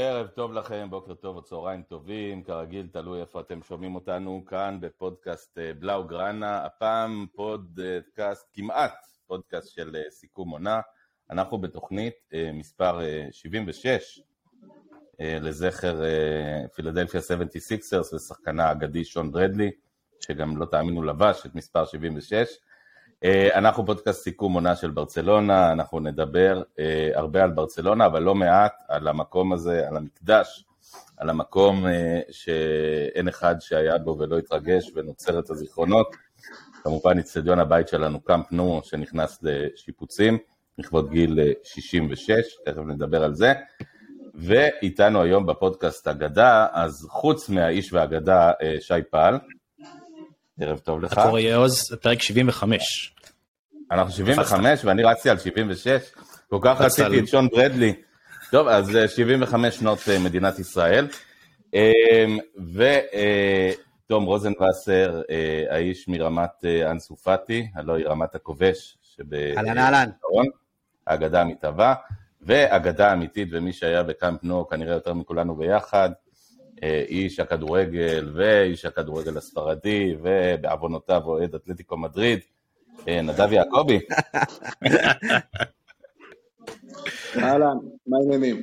ערב טוב לכם, בוקר טוב או צהריים טובים, כרגיל תלוי איפה אתם שומעים אותנו כאן בפודקאסט בלאו גרנה, הפעם פודקאסט, כמעט פודקאסט של סיכום עונה, אנחנו בתוכנית מספר 76 לזכר פילדלפיה 76ers ושחקנה האגדי שון ברדלי, שגם לא תאמינו לבש את מספר 76, אנחנו פודקאסט סיכום עונה של ברצלונה, אנחנו נדבר הרבה על ברצלונה, אבל לא מעט על המקום הזה, על המקדש, על המקום שאין אחד שהיה בו ולא התרגש ונוצר את הזיכרונות, כמובן אצטדיון הבית שלנו קאמפ נו שנכנס לשיפוצים, לכבוד גיל 66, תכף נדבר על זה, ואיתנו היום בפודקאסט אגדה, אז חוץ מהאיש והאגדה שי פעל, ערב טוב לך. הקורא יעוז, פרק 75. אנחנו 75 ואני רצתי על 76, כל כך רציתי את שון ברדלי. טוב, אז 75 שנות מדינת ישראל, ותום רוזנווסר, האיש מרמת אנסו פאטי, הלא היא רמת הכובש, שבאלן, האגדה המתהווה, ואגדה אמיתית, ומי שהיה בקאמפ נו, כנראה יותר מכולנו ביחד, איש הכדורגל ואיש הכדורגל הספרדי ובעוונותיו אוהד אתלטיקו מדריד נדב יעקובי. אהלן, מה העניינים?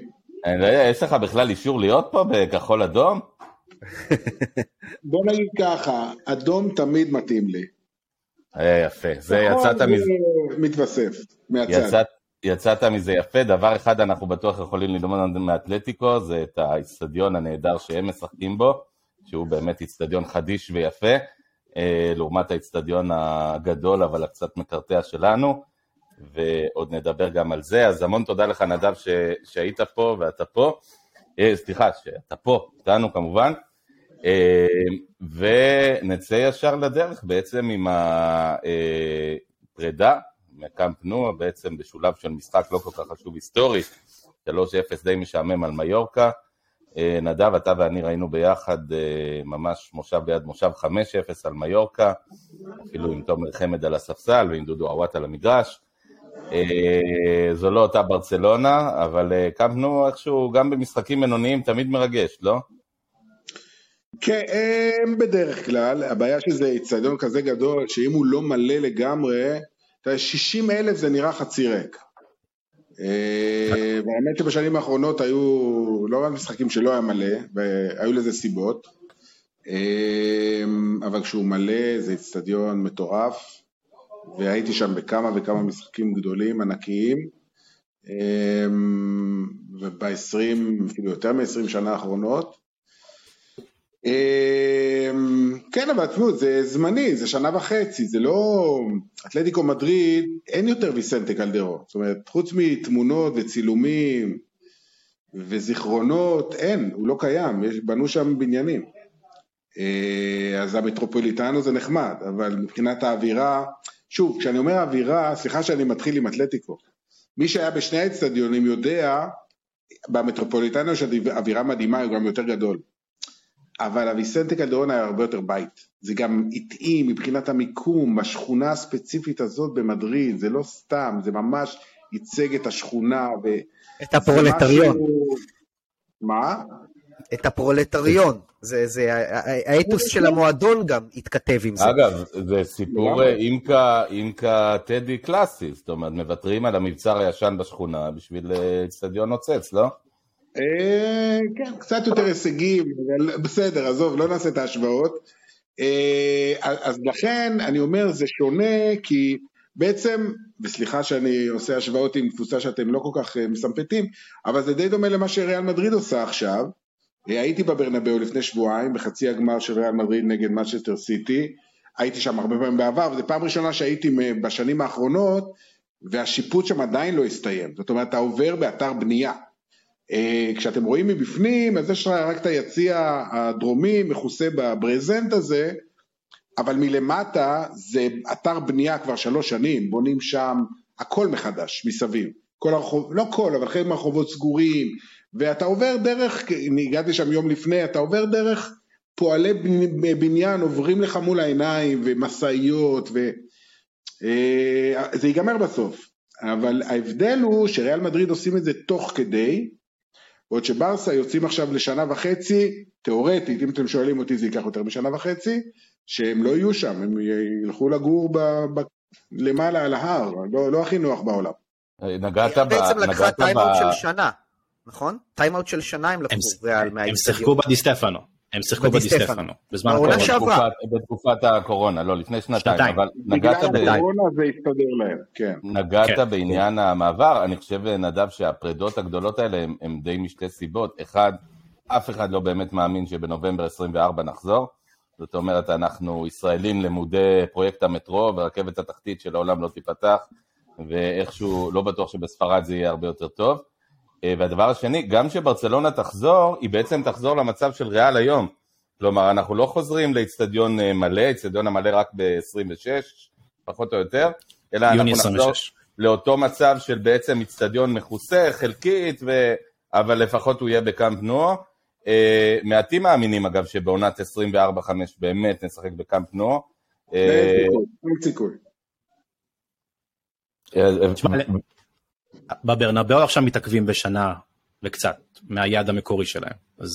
יש לך בכלל אישור להיות פה בכחול אדום? בוא נגיד ככה, אדום תמיד מתאים לי. יפה, זה יצאת מזה. מתווסף, מהצד. יצאת מזה יפה, דבר אחד אנחנו בטוח יכולים ללמוד מאתלטיקו, זה את האצטדיון הנהדר שהם משחקים בו, שהוא באמת אצטדיון חדיש ויפה, לעומת האצטדיון הגדול אבל הקצת מקרטע שלנו, ועוד נדבר גם על זה, אז המון תודה לך נדב שהיית פה ואתה פה, סליחה שאתה פה, איתנו כמובן, ונצא ישר לדרך בעצם עם הפרידה, מקאמפ נו, בעצם בשולב של משחק לא כל כך חשוב היסטורי, 3-0 די משעמם על מיורקה, נדב, אתה ואני ראינו ביחד ממש מושב ביד מושב 5-0 על מיורקה, אפילו עם תומר חמד על הספסל ועם דודו עוואט על המגרש, זו לא אותה ברצלונה, אבל קאמפ נו איכשהו גם במשחקים בינוניים תמיד מרגש, לא? כן, בדרך כלל, הבעיה שזה אצטדיון כזה גדול, שאם הוא לא מלא לגמרי, 60,000 זה נראה חצי ריק. והאמת שבשנים האחרונות היו לא רק משחקים שלא היה מלא, והיו לזה סיבות, אבל כשהוא מלא זה אצטדיון מטורף, והייתי שם בכמה וכמה משחקים גדולים, ענקיים, וב-20, אפילו יותר מ-20 שנה האחרונות, כן, אבל תשמעו, זה זמני, זה שנה וחצי, זה לא... אתלטיקו מדריד, אין יותר ויסנטה קלדרו, זאת אומרת, חוץ מתמונות וצילומים וזיכרונות, אין, הוא לא קיים, בנו שם בניינים. אז המטרופוליטנו זה נחמד, אבל מבחינת האווירה, שוב, כשאני אומר האווירה, סליחה שאני מתחיל עם אתלטיקו, מי שהיה בשני האצטדיונים יודע, במטרופוליטנו יש אווירה מדהימה, הוא גם יותר גדול. אבל הוויסנטה קלדרון היה הרבה יותר בית, זה גם התאים מבחינת המיקום, השכונה הספציפית הזאת במדריד, זה לא סתם, זה ממש ייצג את השכונה. את הפרולטריון. מה? את הפרולטריון, האתוס של המועדון גם התכתב עם זה. אגב, זה סיפור אימקה טדי קלאסי, זאת אומרת, מוותרים על המבצר הישן בשכונה בשביל אצטדיון נוצץ, לא? כן, קצת יותר הישגים, בסדר, עזוב, לא נעשה את ההשוואות, אז לכן אני אומר זה שונה, כי בעצם, וסליחה שאני עושה השוואות עם קבוצה שאתם לא כל כך מסמפתים, אבל זה די דומה למה שריאל מדריד עושה עכשיו, הייתי בברנבאו לפני שבועיים, בחצי הגמר של ריאל מדריד נגד מנצ'סטר סיטי, הייתי שם הרבה פעמים בעבר, וזו פעם ראשונה שהייתי בשנים האחרונות, והשיפוט שם עדיין לא הסתיים, זאת אומרת, אתה עובר באתר בנייה, כשאתם רואים מבפנים, אז יש רק את היציע הדרומי, מכוסה בברזנט הזה, אבל מלמטה, זה אתר בנייה כבר 3 שנים, בונים שם הכל מחדש, מסביב, כל הרחוב, לא כל, אבל חלק מהרחובות סגורים, ואתה עובר דרך, הגעתי שם יום לפני, אתה עובר דרך פועלי בניין, עוברים לך מול העיניים, ומסעיות, זה ייגמר בסוף, אבל ההבדל הוא שריאל מדריד עושים את זה תוך כדי, ועוד שברסה יוצאים עכשיו לשנה וחצי, תיאורטית, אם אתם שואלים אותי זה ייקח יותר משנה וחצי, שהם לא יהיו שם, הם ילכו לגור למעלה על ההר, לא הכי נוח בעולם. נגעת ב... בעצם לקחה טיימאוט של שנה, נכון? טיימאוט של שנה הם לקחו ריאל מהאיצטדיון. הם שיחקו בדיסטפנו, בתקופת הקורונה, לא, לפני שנתיים, אבל נגעת בעניין המעבר, אני חושב נדב שהפרדות הגדולות האלה הם די משתי סיבות, אחד, אף אחד לא באמת מאמין שבנובמבר 24 נחזור, זאת אומרת אנחנו ישראלים למודי פרויקט המטרו ורכבת התחתית של העולם לא תיפתח, ואיכשהו לא בטוח שבספרד זה יהיה הרבה יותר טוב, והדבר השני, גם שברצלונה תחזור, היא בעצם תחזור למצב של ריאל היום. כלומר, אנחנו לא חוזרים לאצטדיון מלא, אצטדיון המלא רק ב-26, פחות או יותר, אלא אנחנו נחזור לאותו מצב של בעצם אצטדיון מכוסה, חלקית, אבל לפחות הוא יהיה בקאמפ נו. מעטים מאמינים, אגב, שבעונת 24-5 באמת נשחק בקאמפ נו. אין סיכוי. בברנבאו עכשיו מתעכבים בשנה וקצת, מהיעד המקורי שלהם, אז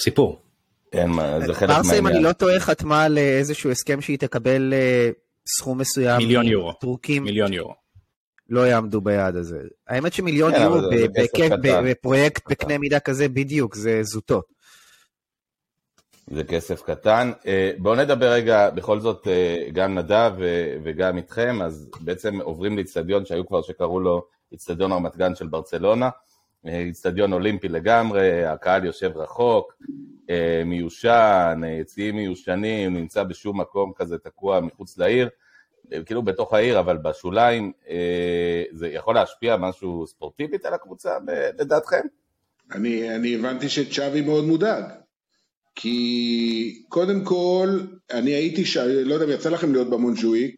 סיפור. ברסה, אם אני לא טועה, חתמה לאיזשהו הסכם שהיא תקבל סכום מסוים. מיליון יורו. לא יעמדו ביעד הזה. האמת שמיליון יורו בפרויקט בקנה מידה כזה בדיוק, זה זוטות. זה כסף קטן. בואו נדבר רגע, בכל זאת, גם נדב וגם איתכם, אז בעצם עוברים לאצטדיון שהיו כבר שקראו לו אצטדיון הרמת גן של ברצלונה, אצטדיון אולימפי לגמרי, הקהל יושב רחוק, מיושן, יציאים מיושנים, נמצא בשום מקום כזה תקוע מחוץ לעיר, כאילו בתוך העיר, אבל בשוליים, זה יכול להשפיע משהו ספורטיבית על הקבוצה, לדעתכם? אני הבנתי שצ'אבי מאוד מודאג. כי קודם כל, אני הייתי, לא יודע, יצא לכם להיות במונג'וויק,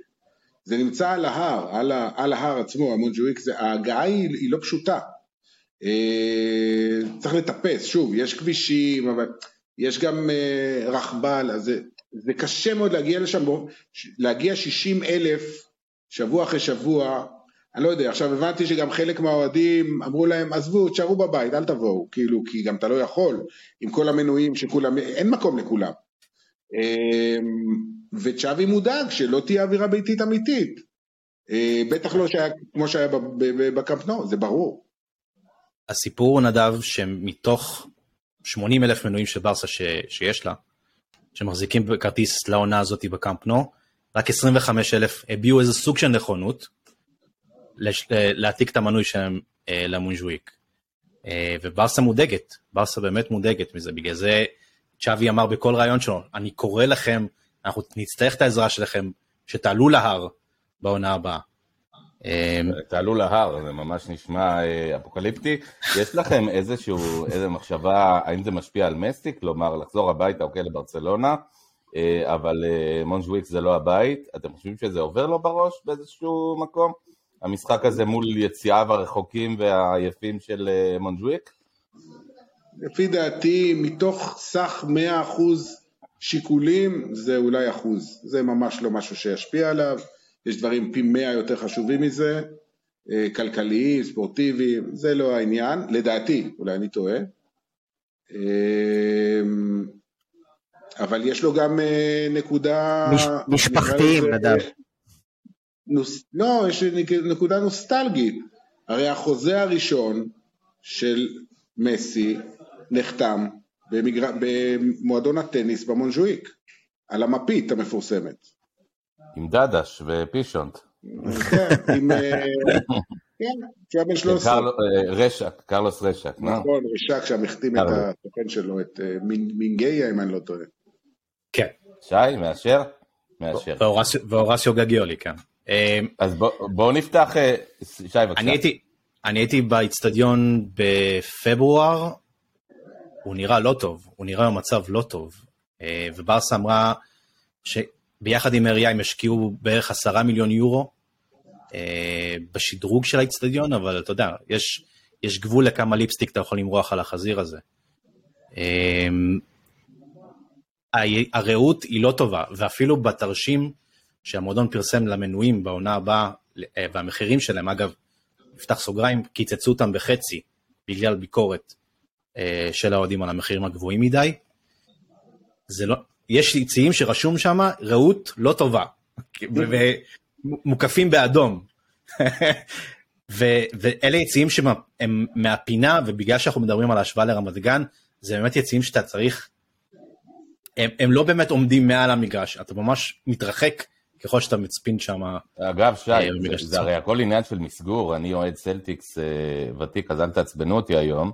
זה נמצא על ההר, על ההר עצמו, המונג'וויק, ההגעה היא לא פשוטה. צריך לטפס, שוב, יש כבישים, אבל יש גם רחבל, אז זה קשה מאוד להגיע לשם, להגיע 60,000 שבוע אחרי שבוע, אני לא יודע, עכשיו הבנתי שגם חלק מהאוהדים אמרו להם, עזבו, תשארו בבית, אל תבואו, כאילו, כי גם אתה לא יכול, עם כל המנויים שכולם, אין מקום לכולם. וצ'אבי מודאג שלא תהיה אווירה ביתית אמיתית. בטח לא שהיה, כמו שהיה בקמפנו, זה ברור. הסיפור נדב שמתוך 80,000 מנויים של ברסה שיש לה, שמחזיקים בכרטיס לעונה הזאת בקמפנו, רק 25,000 הביאו איזה סוג של נכונות, להעתיק את המנוי שלהם למונג'וויק, וברסה מודאגת, ברסה באמת מודאגת מזה, בגלל זה צ'אבי אמר בכל רעיון שלו, אני קורא לכם, אנחנו נצטרך את העזרה שלכם, שתעלו להר בעונה הבאה. תעלו להר, זה ממש נשמע אפוקליפטי, יש לכם איזו מחשבה, האם זה משפיע על מסי, כלומר לחזור הביתה, אוקיי, לברצלונה, אבל מונג'וויק זה לא הבית, אתם חושבים שזה עובר לו בראש באיזשהו מקום? המשחק הזה מול יציאיו הרחוקים והעייפים של מונג'וויק? לפי דעתי, מתוך סך 100% שיקולים, זה אולי 1%. זה ממש לא משהו שישפיע עליו. יש דברים פי 100 יותר חשובים מזה, כלכליים, ספורטיביים, זה לא העניין. לדעתי, אולי אני טועה. אבל יש לו גם נקודה... משפחתיים, נדב. לא, יש נקודה נוסטלגית, הרי החוזה הראשון של מסי נחתם במועדון הטניס במונג'וויק, על המפית המפורסמת. עם דדש ופישונט. כן, עם... כן, שהיה בן 13. רשק, קרלוס רשק. נכון, רשק שהמחתים את התוכן שלו, את מינגיה, אם אני לא טועה. כן. שי, מאשר? מאשר. ואורסיו גגיולי, כן. אז בואו נפתח, שי בבקשה. אני הייתי באצטדיון בפברואר, הוא נראה לא טוב, הוא נראה במצב לא טוב, וברסה אמרה שביחד עם העירייה הם השקיעו בערך 10 מיליון יורו בשדרוג של האצטדיון, אבל אתה יודע, יש גבול לכמה ליפסטיק אתה יכול למרוח על החזיר הזה. הראות היא לא טובה, ואפילו בתרשים, שהמועדון פרסם למנויים בעונה הבאה, והמחירים שלהם, אגב, נפתח סוגריים, קיצצו אותם בחצי, בגלל ביקורת של האוהדים על המחירים הגבוהים מדי. זה לא, יש ציצים שרשום שם ראות לא טובה, ומוקפים באדום. ואלה יציאים שהם מהפינה, ובגלל שאנחנו מדברים על ההשוואה לרמת גן, זה באמת יציאים שאתה צריך, הם לא באמת עומדים מעל המגרש, אתה ממש מתרחק ככל שאתה מצפין שם. אגב, שי, זה הרי הכל עניין של מסגור, אני אוהד סלטיקס ותיק, אז אל תעצבנו אותי היום,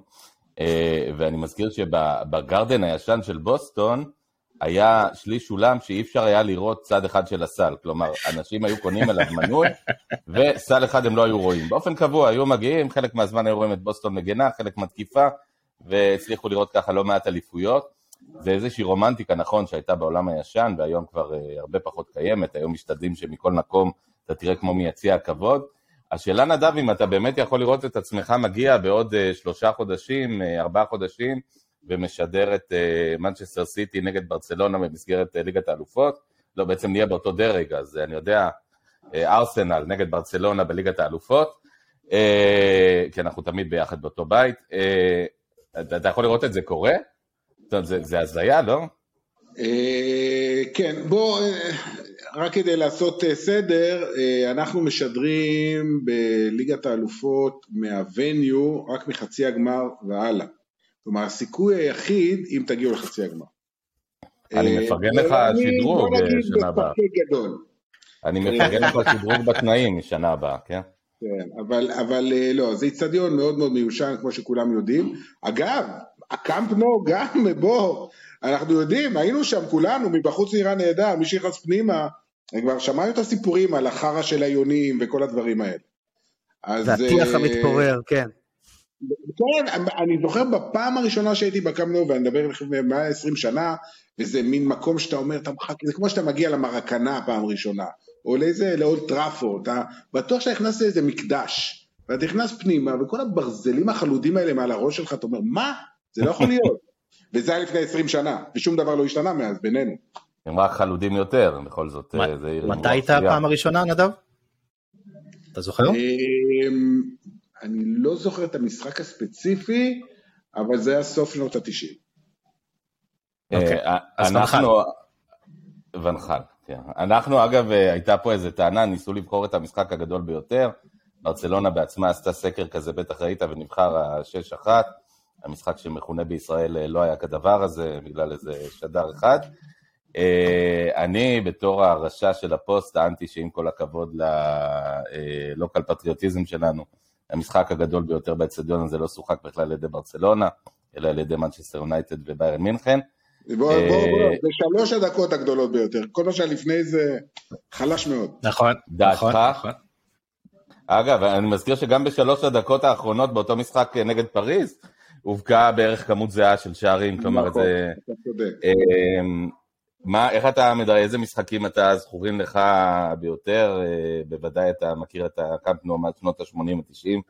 ואני מזכיר שבגרדן הישן של בוסטון, היה שליש אולם שאי אפשר היה לראות צד אחד של הסל, כלומר, אנשים היו קונים אליו מנוי, וסל אחד הם לא היו רואים. באופן קבוע, היו מגיעים, חלק מהזמן היו רואים את בוסטון מגנה, חלק מתקיפה, והצליחו לראות ככה לא מעט אליפויות. זה איזושהי רומנטיקה, נכון, שהייתה בעולם הישן, והיום כבר הרבה פחות קיימת, היום משתדלים שמכל מקום אתה תראה כמו מייציע הכבוד. השאלה נדב, אם אתה באמת יכול לראות את עצמך מגיע בעוד 3 חודשים, 4 חודשים, ומשדר את מנצ'סטר סיטי נגד ברצלונה במסגרת ליגת האלופות, לא, בעצם נהיה באותו דרג, אז אני יודע, ארסנל נגד ברצלונה בליגת האלופות, כי אנחנו תמיד ביחד באותו בית, אתה יכול לראות את זה קורה? זה הזיה, לא? כן, בוא, רק כדי לעשות סדר, אנחנו משדרים בליגת האלופות מהווניו, רק מחצי הגמר והלאה. כלומר, הסיכוי היחיד, אם תגיעו לחצי הגמר. אני מפרגן לך שדרוג בשנה הבאה. אני מפרגן לך שדרוג בתנאים משנה הבאה, כן? כן, אבל לא, זה אצטדיון מאוד מאוד מיושן, כמו שכולם יודעים. אגב, הקאמפ נו גם, בוא, אנחנו יודעים, היינו שם כולנו, מבחוץ נראה נהדר, מי שיחס פנימה, כבר שמענו את הסיפורים על החרה של היונים וכל הדברים האלה. זה הטיח המתפורר, כן. כן, אני זוכר בפעם הראשונה שהייתי בקאמנו, ואני מדבר מעל 20 שנה, וזה מין מקום שאתה אומר, זה כמו שאתה מגיע למרקנה פעם ראשונה, או לאיזה, לאולד טראפורד, בטוח שאתה נכנס לאיזה מקדש, ואתה נכנס פנימה, וכל הברזלים החלודים האלה מעל הראש שלך, אתה אומר, מה? זה לא יכול להיות. וזה היה לפני 20 שנה, ושום דבר לא השתנה מאז, בינינו. הם רק חלודים יותר, בכל זאת. מתי הייתה הפעם הראשונה, נדב? אתה זוכר? אני לא זוכר את המשחק הספציפי, אבל זה היה סוף שנות ה-90. אנחנו, ונחל, אנחנו אגב, הייתה פה איזו טענה, ניסו לבחור את המשחק הגדול ביותר, ברצלונה בעצמה עשתה סקר כזה בטח ראית, ונבחר ה-6-1, המשחק שמכונה בישראל לא היה כדבר הזה, בגלל איזה שדר אחד. אני בתור הרשע של הפוסט, טענתי שעם כל הכבוד ללוקל פטריוטיזם שלנו, המשחק הגדול ביותר באצטדיון הזה לא שוחק בכלל על ידי ברצלונה, אלא על ידי מנצ'סטר יונייטד וביירן מינכן. בוא, זה 3 הדקות הגדולות ביותר, כל מה שלפני זה חלש מאוד. נכון, נכון. אגב, אני מזכיר שגם ב3 הדקות האחרונות, באותו משחק נגד פריז, הובקעה בערך כמות זהה של שערים, כלומר, זה... איך אתה מדרג, איזה משחקים אתה זכורים לך ביותר, בוודאי אתה מכיר את הקאמפ נו משנות ה-80-90,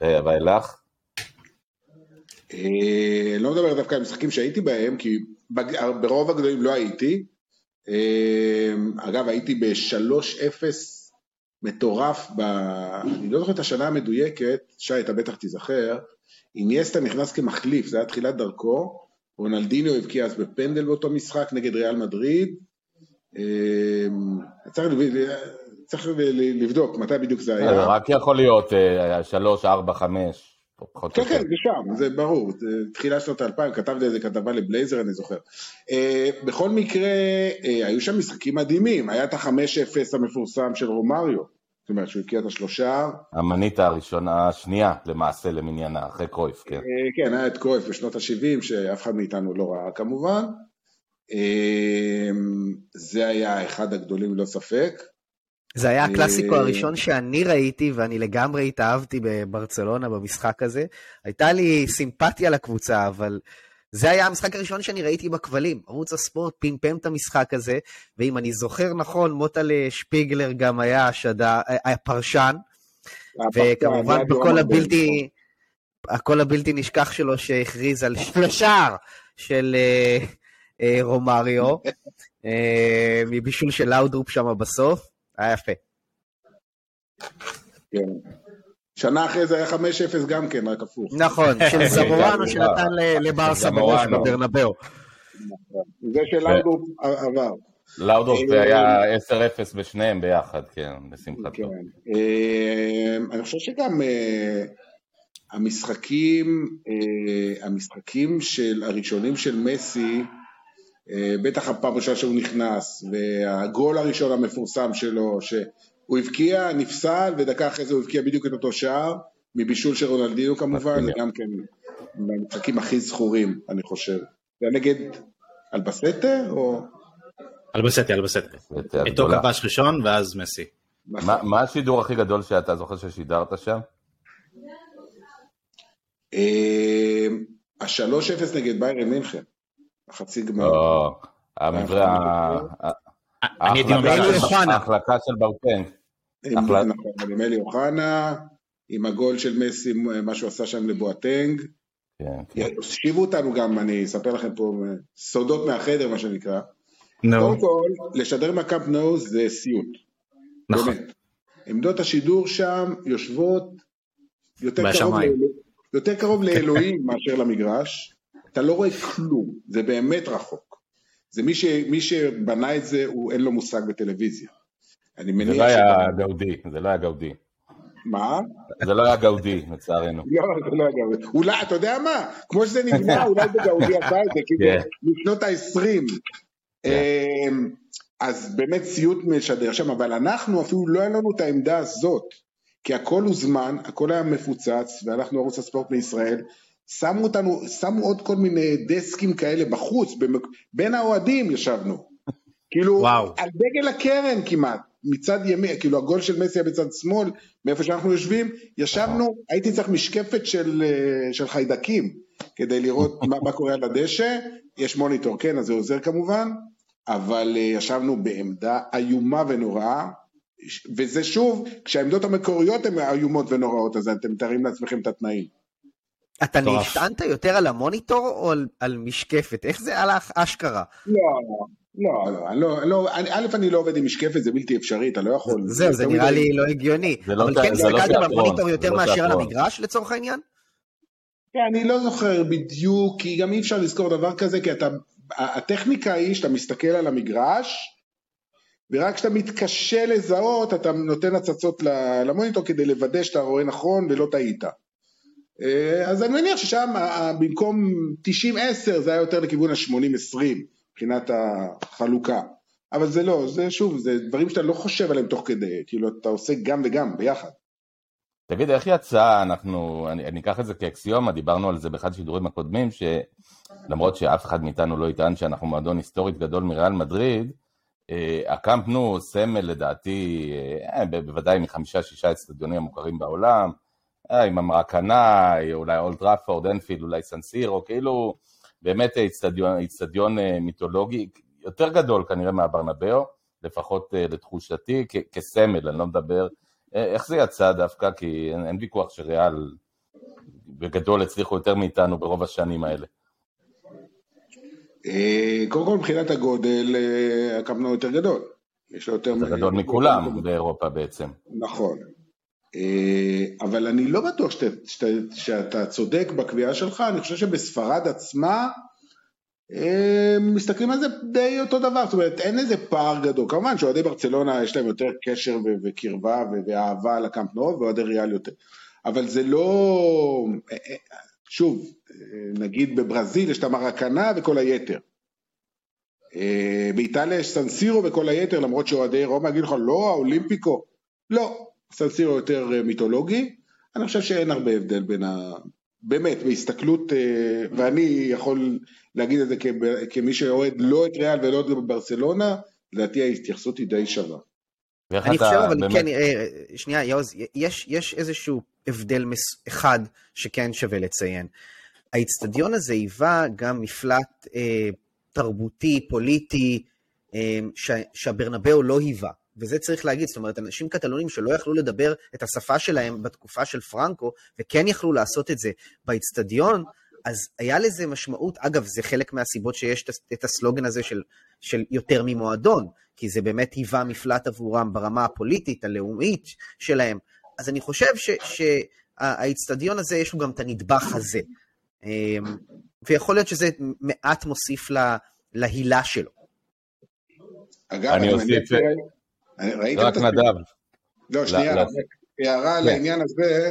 ואילך? לא מדבר דווקא על משחקים שהייתי בהם, כי ברוב הגדולים לא הייתי, אגב הייתי ב-3-0 מטורף, אני לא זוכר את השנה המדויקת, שי, אתה בטח תיזכר, אינייסטה נכנס כמחליף, זה היה תחילת דרכו, רונלדיניו הבקיע אז בפנדל באותו משחק נגד ריאל מדריד, צריך לבדוק מתי בדיוק זה היה. רק יכול להיות 3, 4, 5. כן, כן, זה שם, זה ברור, תחילה שנות ה-2000, כתבתי איזה כתבה לבלייזר, אני זוכר. בכל מקרה, היו שם משחקים מדהימים, היה את ה-5-0 המפורסם של רומאריו, זאת אומרת, שהוא הבקיע את 3. המנית הראשונה, השנייה, למעשה, למניינה, אחרי קרויף, כן. כן, היה את קרויף בשנות ה-70, שאף אחד מאיתנו לא ראה כמובן. זה היה אחד הגדולים, לא ספק. זה היה הקלאסיקו הראשון שאני ראיתי, ואני לגמרי התאהבתי בברצלונה במשחק הזה. הייתה לי סימפתיה לקבוצה, אבל... זה היה המשחק הראשון שאני ראיתי בכבלים, ערוץ הספורט פמפם את המשחק הזה, ואם אני זוכר נכון, מוטל שפיגלר גם היה פרשן, וכמובן בכל הבלתי נשכח שלו שהכריז על השער של רומאריו, מבישול של לאודרופ שם בסוף, היה יפה. כן. שנה אחרי זה היה 5-0 גם כן, רק הפוך. נכון, של זמורנו שנתן לברסה בראש בברנבאו. זה של לאודורף עבר. לאודורף היה 10-0 בשניהם ביחד, כן, בשמחתו. אני חושב שגם המשחקים של הראשונים של מסי, בטח הפעם ראשונה שהוא נכנס, והגול הראשון המפורסם שלו, הוא הבקיע, נפסל, ודקה אחרי זה הוא הבקיע בדיוק את אותו שער, מבישול של רונלדינו כמובן, גם כן מהמשחקים הכי זכורים, אני חושב. זה נגד אלבסטה או? אלבסטה. איתו כבש ראשון, ואז מסי. מה השידור הכי גדול שאתה זוכר ששידרת שם? 3-0 נגד ביירן מינכן. החצי גמר. ההחלקה של ברטנק. עם אלי אוחנה, עם הגול של מסי, מה שהוא עשה שם לבואטנג. תשיבו אותנו גם, אני אספר לכם פה סודות מהחדר, מה שנקרא. קודם כל, לשדר מהקאמפ נו זה סיוט. נכון. עמדות השידור שם יושבות יותר קרוב לאלוהים מאשר למגרש. אתה לא רואה כלום, זה באמת רחוק. זה מי שבנה את זה, אין לו מושג בטלוויזיה. זה לא היה גאודי, מה? זה לא היה גאודי, לצערנו. לא, זה לא היה גאודי. אולי, אתה יודע מה? כמו שזה נבנה, אולי בגאודי עשה את זה, כאילו, משנות ה-20. אז באמת סיוט משדר שם, אבל אנחנו אפילו לא היה לנו את העמדה הזאת, כי הכל הוזמן, הכל היה מפוצץ, ואנחנו ערוץ הספורט בישראל, שמו עוד כל מיני דסקים כאלה בחוץ, בין האוהדים ישבנו, כאילו על דגל הקרן כמעט, מצד ימי, כאילו הגול של מסי בצד שמאל, מאיפה שאנחנו יושבים, ישבנו, הייתי צריך משקפת של חיידקים, כדי לראות מה קורה על הדשא, יש מוניטור, כן, אז זה עוזר כמובן, אבל ישבנו בעמדה איומה ונוראה, וזה שוב, כשהעמדות המקוריות הן איומות ונוראות, אז אתם מתארים לעצמכם את התנאים. אתה נשענת יותר על המוניטור או על משקפת? איך זה על האשכרה? לא, א' אני לא עובד עם משקפת, זה בלתי אפשרי, אתה לא יכול. זהו, זה נראה לי לא הגיוני. אבל כן, הסתכלת במוניטור יותר מאשר על המגרש לצורך העניין? אני לא זוכר בדיוק, כי גם אי אפשר לזכור דבר כזה, כי הטכניקה היא שאתה מסתכל על המגרש, ורק כשאתה מתקשה לזהות, אתה נותן הצצות למוניטור כדי לוודא שאתה רואה נכון ולא טעית. אז אני מניח ששם במקום 90-10 זה היה יותר לכיוון ה-80-20 מבחינת החלוקה, אבל זה לא, זה שוב, זה דברים שאתה לא חושב עליהם תוך כדי, כאילו אתה עושה גם וגם ביחד. תגיד, איך יצא, אני אקח את זה כאקסיומה, דיברנו על זה באחד השידורים הקודמים, שלמרות שאף אחד מאיתנו לא יטען שאנחנו מועדון היסטורית גדול מריאל מדריד, הקאמפ נו סמל לדעתי, בוודאי מ5-6 אצטדיונים המוכרים בעולם, עם המרקנה, אולי אולד טראפורד, אנפילד, אולי סנסירו, כאילו באמת אצטדיון מיתולוגי, יותר גדול כנראה מהברנבאו, לפחות לתחושתי, כסמל, אני לא מדבר, איך זה יצא דווקא, כי אין ויכוח שריאל בגדול הצליחו יותר מאיתנו ברוב השנים האלה. קודם כל מבחינת הגודל, הקאמפ נו יותר גדול. יותר גדול מכולם באירופה בעצם. נכון. אבל אני לא בטוח שאתה צודק בקביעה שלך, אני חושב שבספרד עצמה, מסתכלים על זה די אותו דבר, זאת אומרת, אין איזה פער גדול, כמובן שאוהדי ברצלונה יש להם יותר קשר וקרבה ואהבה לקאמפ נו, ואוהדי ריאל יותר, אבל זה לא, שוב, נגיד בברזיל יש את המרקנה וכל היתר, באיטליה יש סנסירו וכל היתר, למרות שאוהדי רומא יגידו לך, לא, האולימפיקו, לא, סנסירו יותר מיתולוגי, אני חושב שאין הרבה הבדל בין באמת, בהסתכלות, ואני יכול להגיד את זה כמי שאוהד לא את ריאל ולא את ברצלונה, לדעתי ההתייחסות היא די שווה. אני חושב, אבל כן, שנייה, יאוז, יש איזשהו הבדל אחד שכן שווה לציין. האצטדיון הזה היווה גם מפלט תרבותי, פוליטי, שהברנבאו לא היווה. וזה צריך להגיד, זאת אומרת, אנשים קטלונים שלא יכלו לדבר את השפה שלהם בתקופה של פרנקו, וכן יכלו לעשות את זה באצטדיון, אז היה לזה משמעות, אגב, זה חלק מהסיבות שיש את הסלוגן הזה של יותר ממועדון, כי זה באמת היווה מפלט עבורם ברמה הפוליטית, הלאומית שלהם, אז אני חושב שהאצטדיון הזה, יש לו גם את הנדבך הזה, ויכול להיות שזה מעט מוסיף להילה שלו. אגב, אני אוסיף, רק נדב. לא, שנייה, הערה לעניין הזה,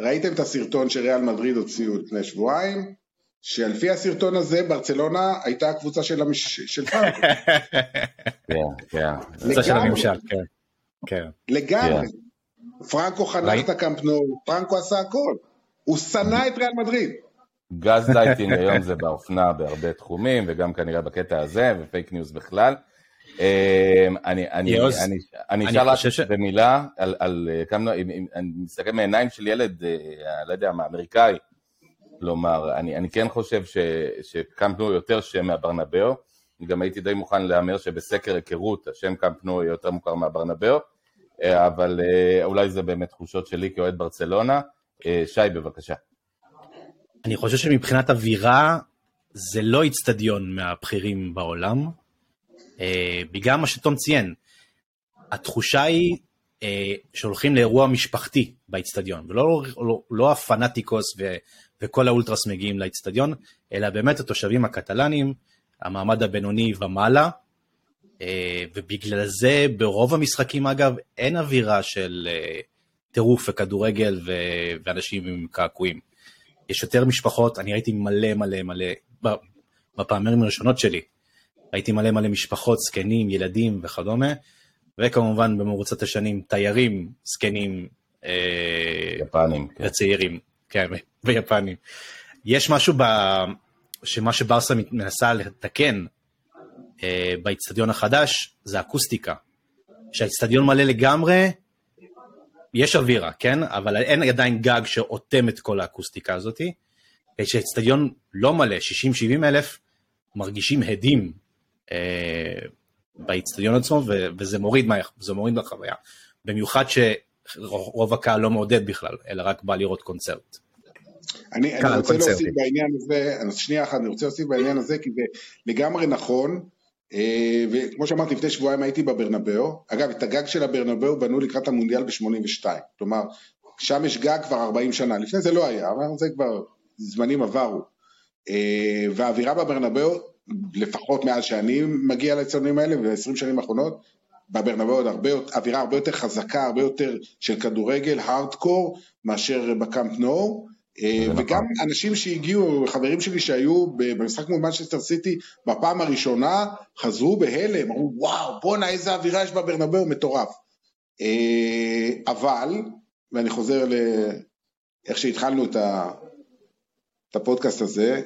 ראיתם את הסרטון שריאל מדריד הוציאו לפני שבועיים, שעל פי הסרטון הזה, ברצלונה הייתה הקבוצה של פאנקו. כן, קבוצה של הממשל, כן. לגמרי. פרנקו חנך את הקמפנו, פרנקו עשה הכל. הוא שנא את ריאל מדריד. גז לייטינג היום זה באופנה בהרבה תחומים, וגם כנראה בקטע הזה, ופייק ניוז בכלל. אני אשאל לך במילה, אני מסתכל מעיניים של ילד, לא יודע מה, אמריקאי, כלומר, אני כן חושב שקמפנו יותר שם מהברנבאו, גם הייתי די מוכן להאמר שבסקר היכרות, השם קמפנו יותר מוכר מהברנבאו, אבל אולי זה באמת תחושות שלי כאוהד ברצלונה. שי, בבקשה. אני חושב שמבחינת אווירה, זה לא אצטדיון מהבכירים בעולם, בגלל מה שתום ציין, התחושה היא שהולכים לאירוע משפחתי באצטדיון, ולא הפנאטיקוס וכל האולטרס מגיעים לאצטדיון, אלא באמת התושבים הקטלנים, המעמד הבינוני ומעלה, ובגלל זה ברוב המשחקים אגב, אין אווירה של טירוף וכדורגל ואנשים עם קעקועים. יש יותר משפחות, אני ראיתי מלא מלא מלא, בפעמים הראשונות שלי, הייתי מלא מלא משפחות, סקנים, ילדים וכדומה, וכמובן במרוצת השנים תיירים, סקנים, יפנים, וצעירים, כן, ויפנים. יש משהו שמה שברסה מנסה לתקן באצטדיון החדש, זה אקוסטיקה. שהאצטדיון מלא לגמרי, יש אווירה, כן? אבל אין עדיין גג שאותם את כל האקוסטיקה הזאת, שהאצטדיון לא מלא, 60-70 אלף, מרגישים הדים, באצטדיון עצמו, וזה מוריד מהחוויה, במיוחד שרוב הקהל לא מעודד בכלל, אלא רק בא לראות קונצרט. אני רוצה להוסיף בעניין הזה, שנייה אחת, אני רוצה להוסיף בעניין הזה, כי זה לגמרי נכון, וכמו שאמרתי, לפני שבועיים הייתי בברנבאו, אגב, את הגג של הברנבאו בנו לקראת המונדיאל ב-82, כלומר, שם יש גג כבר 40 שנה, לפני זה לא היה, אבל זה כבר זמנים עברו, והאווירה בברנבאו, לפחות מאז שאני מגיע לאצטדיונים האלה, ו-20 שנים האחרונות, בברנבאו אווירה הרבה יותר חזקה, הרבה יותר של כדורגל, הארדקור, מאשר בקאמפ נו, וגם אנשים שהגיעו, חברים שלי שהיו במשחק מול מנצ'סטר סיטי, בפעם הראשונה חזרו בהלם, אמרו וואו, בונה איזה אווירה יש בברנבאו, מטורף. אבל, ואני חוזר לאיך שהתחלנו את הפודקאסט הזה,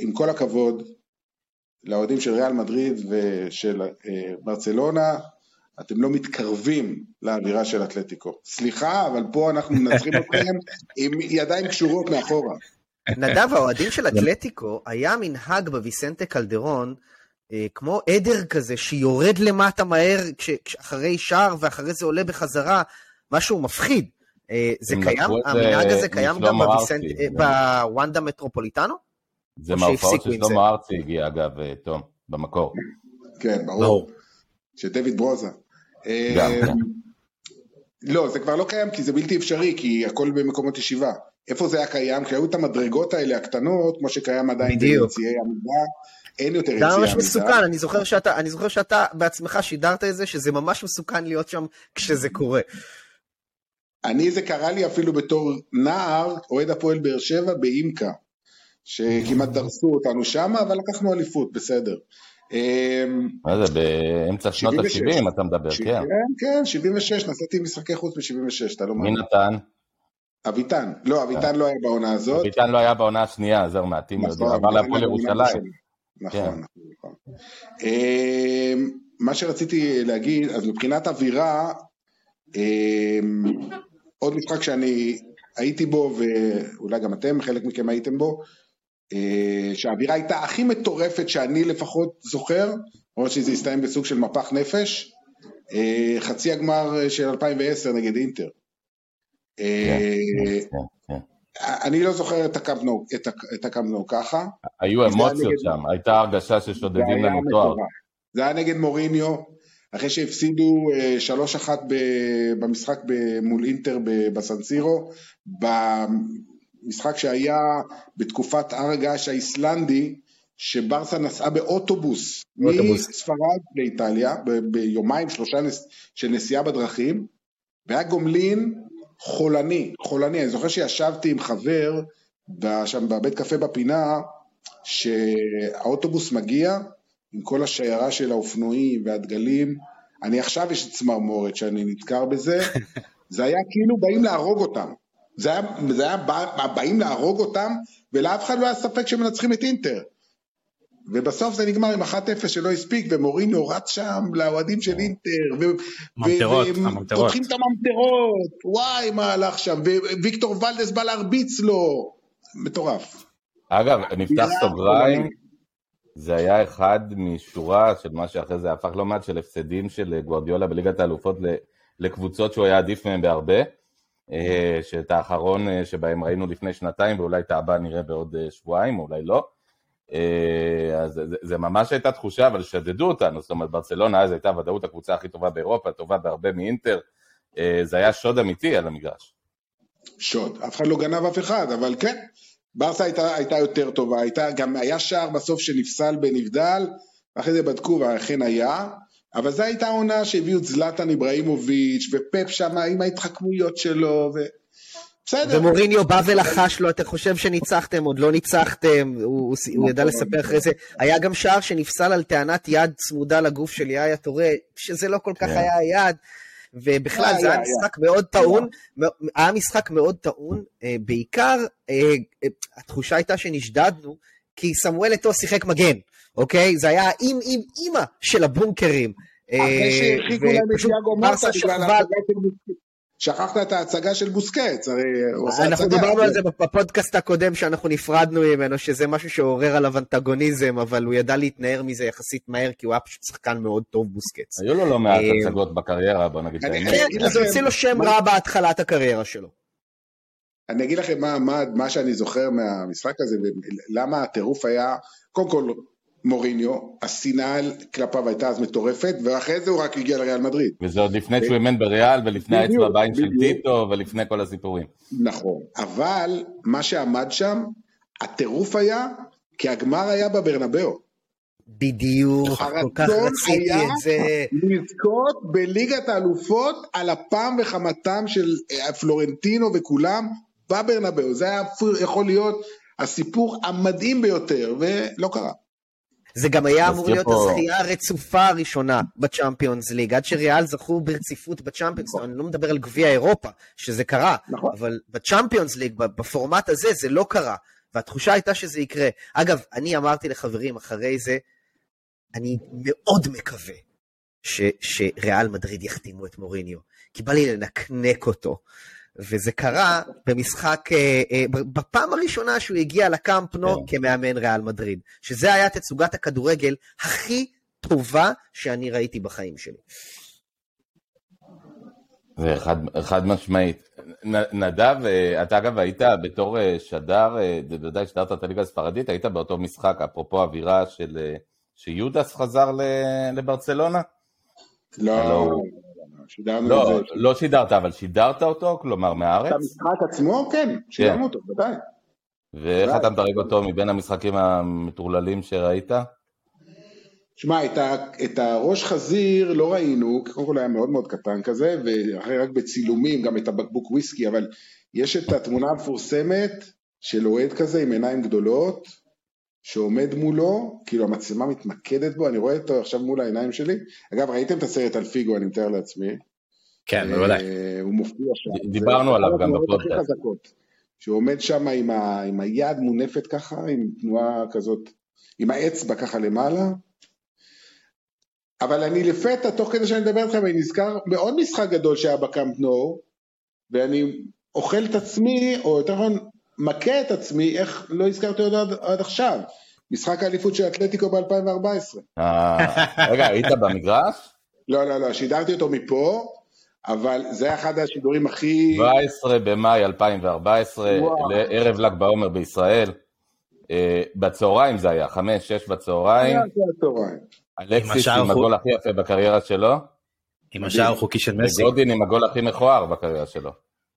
עם כל הכבוד, לאוהדים של ריאל מדריד ושל ברצלונה, אתם לא מתקרבים לאווירה של אתלטיקו. סליחה, אבל פה אנחנו מנצחים אתכם עם ידיים קשורות מאחורה. נדב, האוהדים של אתלטיקו, היה מנהג בויסנטה קלדרון, כמו עדר כזה שיורד למטה מהר, אחרי שער ואחרי זה עולה בחזרה, משהו מפחיד. המנהג הזה קיים גם בוונדה מטרופוליטנו? זה מההופעות ששלמה ארצי הגיע, אגב, תום, במקור. כן, ברור. שדויד ברוזה. לא, זה כבר לא קיים, כי זה בלתי אפשרי, כי הכל במקומות ישיבה. איפה זה היה קיים? כשהיו את המדרגות האלה הקטנות, כמו שקיים עדיין ביציעי עמידה, אין יותר יציעי עמידה. זה ממש מסוכן, אני זוכר שאתה בעצמך שידרת את זה, שזה ממש מסוכן להיות שם כשזה קורה. זה קרה לי אפילו בתור נער, אוהד הפועל באר שבע באימקה. שכמעט דרסו אותנו שמה, אבל לקחנו אליפות, בסדר. מה זה, באמצע שנות ה-70 אתה מדבר, כן? כן, 76, נסעתי משחקי חוץ ב-76, אתה לא מאמין. מי נתן? אביטן. לא, אביטן לא היה בעונה הזאת. אביטן לא היה בעונה השנייה, אז הרמעטים יודעים, עבר להפועל ירושלים. נכון, נכון. מה שרציתי להגיד, אז מבחינת אווירה, עוד משחק שאני הייתי בו, ואולי גם אתם, חלק מכם הייתם בו, שהאווירה הייתה הכי מטורפת שאני לפחות זוכר, או שזה הסתיים בסוג של מפח נפש, חצי הגמר של 2010 נגד אינטר. אני לא זוכר את הקמפנו ככה. היו אמוציות שם, הייתה הרגשה ששודדים לנו תואר. זה היה נגד מוריניו, אחרי שהפסידו 3-1 במשחק מול אינטר בסנסירו, במשחק שהיה בתקופת הר הגעש האיסלנדי, שברסה נסעה באוטובוס מספרד לאיטליה, ביומיים שלושה של נסיעה בדרכים, והיה גומלין חולני, אני זוכר שישבתי עם חבר, שם בבית קפה בפינה, שהאוטובוס מגיע, עם כל השיירה של האופנועים והדגלים, אני עכשיו יש צמרמורת שאני נתקר בזה, זה היה כאילו באים להרוג אותם, זה היה באים להרוג אותם, ולאף אחד לא היה ספק שמנצחים את אינטר, ובסוף זה נגמר עם 1-0 שלא הספיק, ומורינו רץ שם לאוהדים של אינטר, ופותחים את הממטרות, וואי מה הלך שם, וויקטור ולדס בא להרביץ לו, מטורף. אגב, נפתח סוגריים, זה היה אחד משורה של מה שאחרי זה הפך לא מעט של הפסדים של גוארדיולה בליגת האלופות לקבוצות שהוא היה עדיף מהם בהרבה, שאת האחרון שבהם ראינו לפני שנתיים, ואולי את הבא נראה בעוד שבועיים, אולי לא, אז זה ממש הייתה תחושה, אבל שדדו אותנו, זאת אומרת ברצלונה אז הייתה ודאות הקבוצה הכי טובה באירופה, טובה בהרבה מאינטר, זה היה שוד אמיתי על המגרש. שוד, אף אחד לא גנב אף אחד, אבל כן, ברסה הייתה יותר טובה, גם היה שער בסוף שנפסל בנבדל, ואחרי זה בדקו ואכן היה, אבל זו הייתה עונה שהביאו את זלטן איברהימוביץ' ופפ שם עם ההתחכמויות שלו, בסדר. ומוריניו בא ולחש לו, אתה חושב שניצחתם, עוד לא ניצחתם, הוא ידע לספר אחרי זה, היה גם שער שנפסל על טענת יד צמודה לגוף של יאיה טורה, שזה לא כל כך היה היד, ובכלל זה היה משחק מאוד טעון, היה משחק מאוד טעון, בעיקר התחושה הייתה שנשדדנו, כי סמואל אתו שיחק מגן, אוקיי? זה היה אימא של הבונקרים. אחרי שהרחיקו להם את יאגו מוטה, שכחת את ההצגה של בוסקץ, אנחנו דיברנו על זה בפודקאסט הקודם שאנחנו נפרדנו ממנו, שזה משהו שעורר עליו אנטגוניזם, אבל הוא ידע להתנער מזה יחסית מהר, כי הוא היה פשוט שחקן מאוד טוב בוסקץ. היו לו לא מעט הצגות בקריירה, בוא נגיד. אז הוא יוצא לו שם רע בהתחלת הקריירה שלו. אני אגיד לכם מה שאני זוכר מהמשחק הזה, למה הטירוף היה, קודם כל מוריניו, השנאה כלפיו הייתה אז מטורפת, ואחרי זה הוא רק הגיע לריאל מדריד. וזה עוד לפני שהוא אימן בריאל, ולפני האצבע בעין של טיטו, ולפני כל הסיפורים. נכון, אבל מה שעמד שם, הטירוף היה, כי הגמר היה בברנבאו. בדיוק, כל כך רציתי את זה. הרצון היה לזכות בליגת האלופות, על הפעם וחמתם של פלורנטינו וכולם, בברנבאו. זה היה יכול להיות הסיפור המדהים ביותר, ולא קרה. זה גם היה אמור להיות הזכייה הרצופה הראשונה בצ'אמפיונס ליג, עד שריאל זכו ברציפות בצ'אמפיונס, אני לא מדבר על גביע אירופה, שזה קרה, אבל בצ'אמפיונס ליג, בפורמט הזה, זה לא קרה, והתחושה הייתה שזה יקרה. אגב, אני אמרתי לחברים אחרי זה, אני מאוד מקווה שריאל מדריד יחתימו את מוריניו, כי בא לי לנקנק אותו, וזה קרה במשחק, בפעם הראשונה שהוא הגיע לקאמפ נו כמאמן ריאל מדריד, שזה היה תצוגת הכדורגל הכי טובה שאני ראיתי בחיים שלי. זה אחד משמעית. נדב, אתה אגב היית בתור שדר, בוודאי שדרת את הליגה הספרדית, היית באותו משחק, אפרופו אווירה שיודס חזר לברצלונה? לא. לא שידרת, אבל שידרת אותו, כלומר מהארץ? את המשחק עצמו, כן, שידרנו אותו, בוודאי. ואיך אתה מדרג אותו מבין המשחקים המטורללים שראית? שמע, את הראש חזיר לא ראינו, קודם כל היה מאוד מאוד קטן כזה, ואחרי רק בצילומים, גם את הבקבוק וויסקי, אבל יש את התמונה המפורסמת של אוהד כזה עם עיניים גדולות, שעומד מולו, כאילו המצלמה מתמקדת בו, אני רואה אותו עכשיו מול העיניים שלי. אגב, ראיתם את הסרט על פיגו, אני מתאר לעצמי. כן, אולי. הוא מופיע שם. דיברנו עליו גם בפודקאסט. שהוא עומד שם עם היד מונפת ככה, עם תנועה כזאת, עם האצבע ככה למעלה. אבל אני לפתע, תוך כדי שאני מדבר אתכם, אני נזכר בעוד משחק גדול שהיה בקאמפ נו, ואני אוכל את עצמי, או יותר נכון, מכה את עצמי, איך לא הזכרתי עוד עד עכשיו, משחק האליפות של אתלטיקו ב-2014. רגע, היית במגרש? לא, שידרתי אותו מפה, אבל זה אחד השידורים הכי... 17 במאי 2014, לערב ל"ג בעומר בישראל, בצהריים זה היה, 5-6 בצהריים. אלקסיס עם הגול הכי יפה בקריירה שלו. עם השער החוקי של מסי. גודין עם הגול הכי מכוער בקריירה שלו.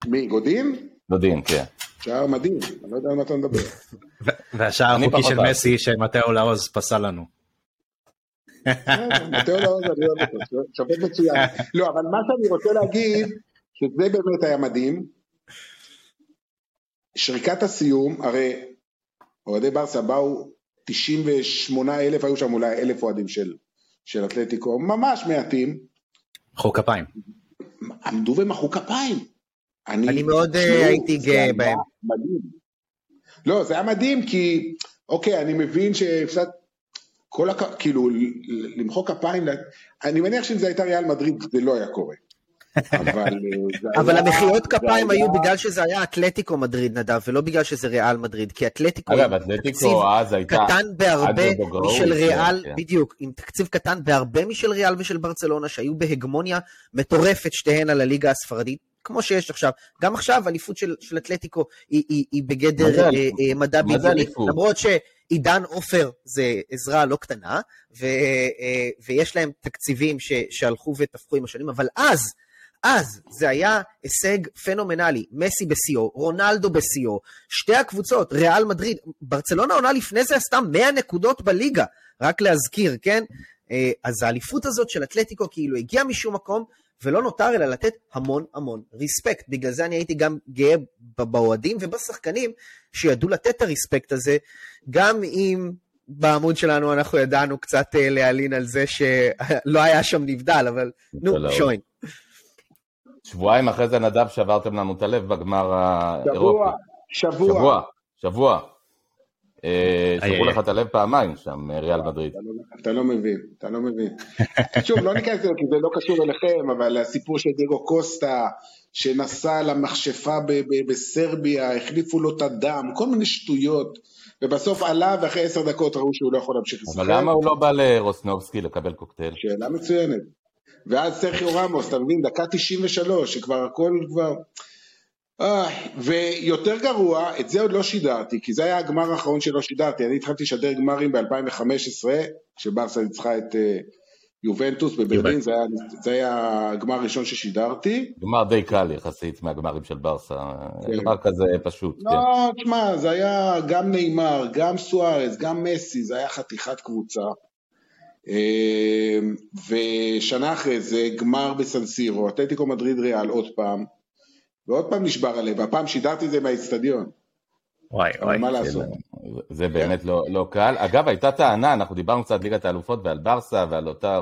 מי, גודין? גודין, כן. שער מדהים, אני לא יודע על מה אתה מדבר. והשער החוקי של מסי שמתאו לאוז פסה לנו. מתאו לאוז, אני לא יודע, שופט מצוין. לא, אבל מה שאני רוצה להגיד, שזה באמת היה מדהים, שריקת הסיום, הרי אוהדי ברסה באו 98,000, היו שם אולי 1,000 אוהדים של אתלטיקו, ממש מעטים. מחאו כפיים. עמדו ומחאו כפיים. אני מאוד הייתי גאה בהם. מדהים. לא, זה היה מדהים, כי, אוקיי, אני מבין שהפסד, כאילו, למחוא כפיים, אני מניח שאם זה הייתה ריאל מדריד, זה לא היה קורה. אבל המחיאות כפיים היו בגלל שזה היה אתלטיקו מדריד נדב, ולא בגלל שזה ריאל מדריד, כי אתלטיקו תקציב קטן בהרבה משל ריאל, בדיוק, עם תקציב קטן בהרבה משל ריאל ושל ברצלונה, שהיו בהגמוניה מטורפת שתיהן על הליגה הספרדית, כמו שיש עכשיו. גם עכשיו אליפות של אתלטיקו היא בגדר מדע בדיוני, למרות שעידן עופר זה עזרה לא קטנה, ויש להם תקציבים שהלכו ותפחו עם השנים, אבל אז זה היה הישג פנומנלי, מסי בסיו, רונלדו בסיו, שתי הקבוצות, ריאל מדריד, ברצלונה עונה לפני זה עשתה 100 נקודות בליגה, רק להזכיר, כן? אז האליפות הזאת של אתלטיקו כאילו הגיעה משום מקום, ולא נותר אלא לתת המון המון ריספקט, בגלל זה אני הייתי גם גאה באוהדים ובשחקנים, שידעו לתת את הריספקט הזה, גם אם בעמוד שלנו אנחנו ידענו קצת להלין על זה, שלא היה שם נבדל, אבל נו, שוין. שבועיים אחרי זה נדב שברתם לנו את הלב בגמר האירופי. שבוע. שברו לך את הלב פעמיים שם, ריאל מדריד. אתה לא מבין. שוב, לא ניכנס לזה, כי זה לא קשור אליכם, אבל הסיפור של דייגו קוסטה, שנסע למכשפה בסרביה, החליפו לו את הדם, כל מיני שטויות, ובסוף עלה, ואחרי 10 דקות ראו שהוא לא יכול להמשיך לשחק. אבל למה הוא לא בא לרוסנובסקי לקבל קוקטייל? שאלה מצוינת. ואז סרחיו רמוס, אתה מבין, דקה 93, שכבר הכל כבר... ויותר גרוע, את זה עוד לא שידרתי, כי זה היה הגמר האחרון שלא שידרתי, אני התחלתי לשדר גמרים ב-2015, כשברסה ניצחה את יובנטוס בברלין, זה היה הגמר הראשון ששידרתי. גמר די קל יחסית מהגמרים של ברסה, גמר כזה פשוט. לא, תשמע, זה היה גם ניימר, גם סוארס, גם מסי, זה היה חתיכת קבוצה. ושנה אחרי זה גמר בסנסירו, אתלטיקו מדריד ריאל עוד פעם נשבר עליו, הפעם שידרתי את זה מהאצטדיון. וואי, מה לעשות? זה באמת לא קל. אגב, הייתה טענה, אנחנו דיברנו קצת ליגת האלופות ועל ברסה ועל אותה,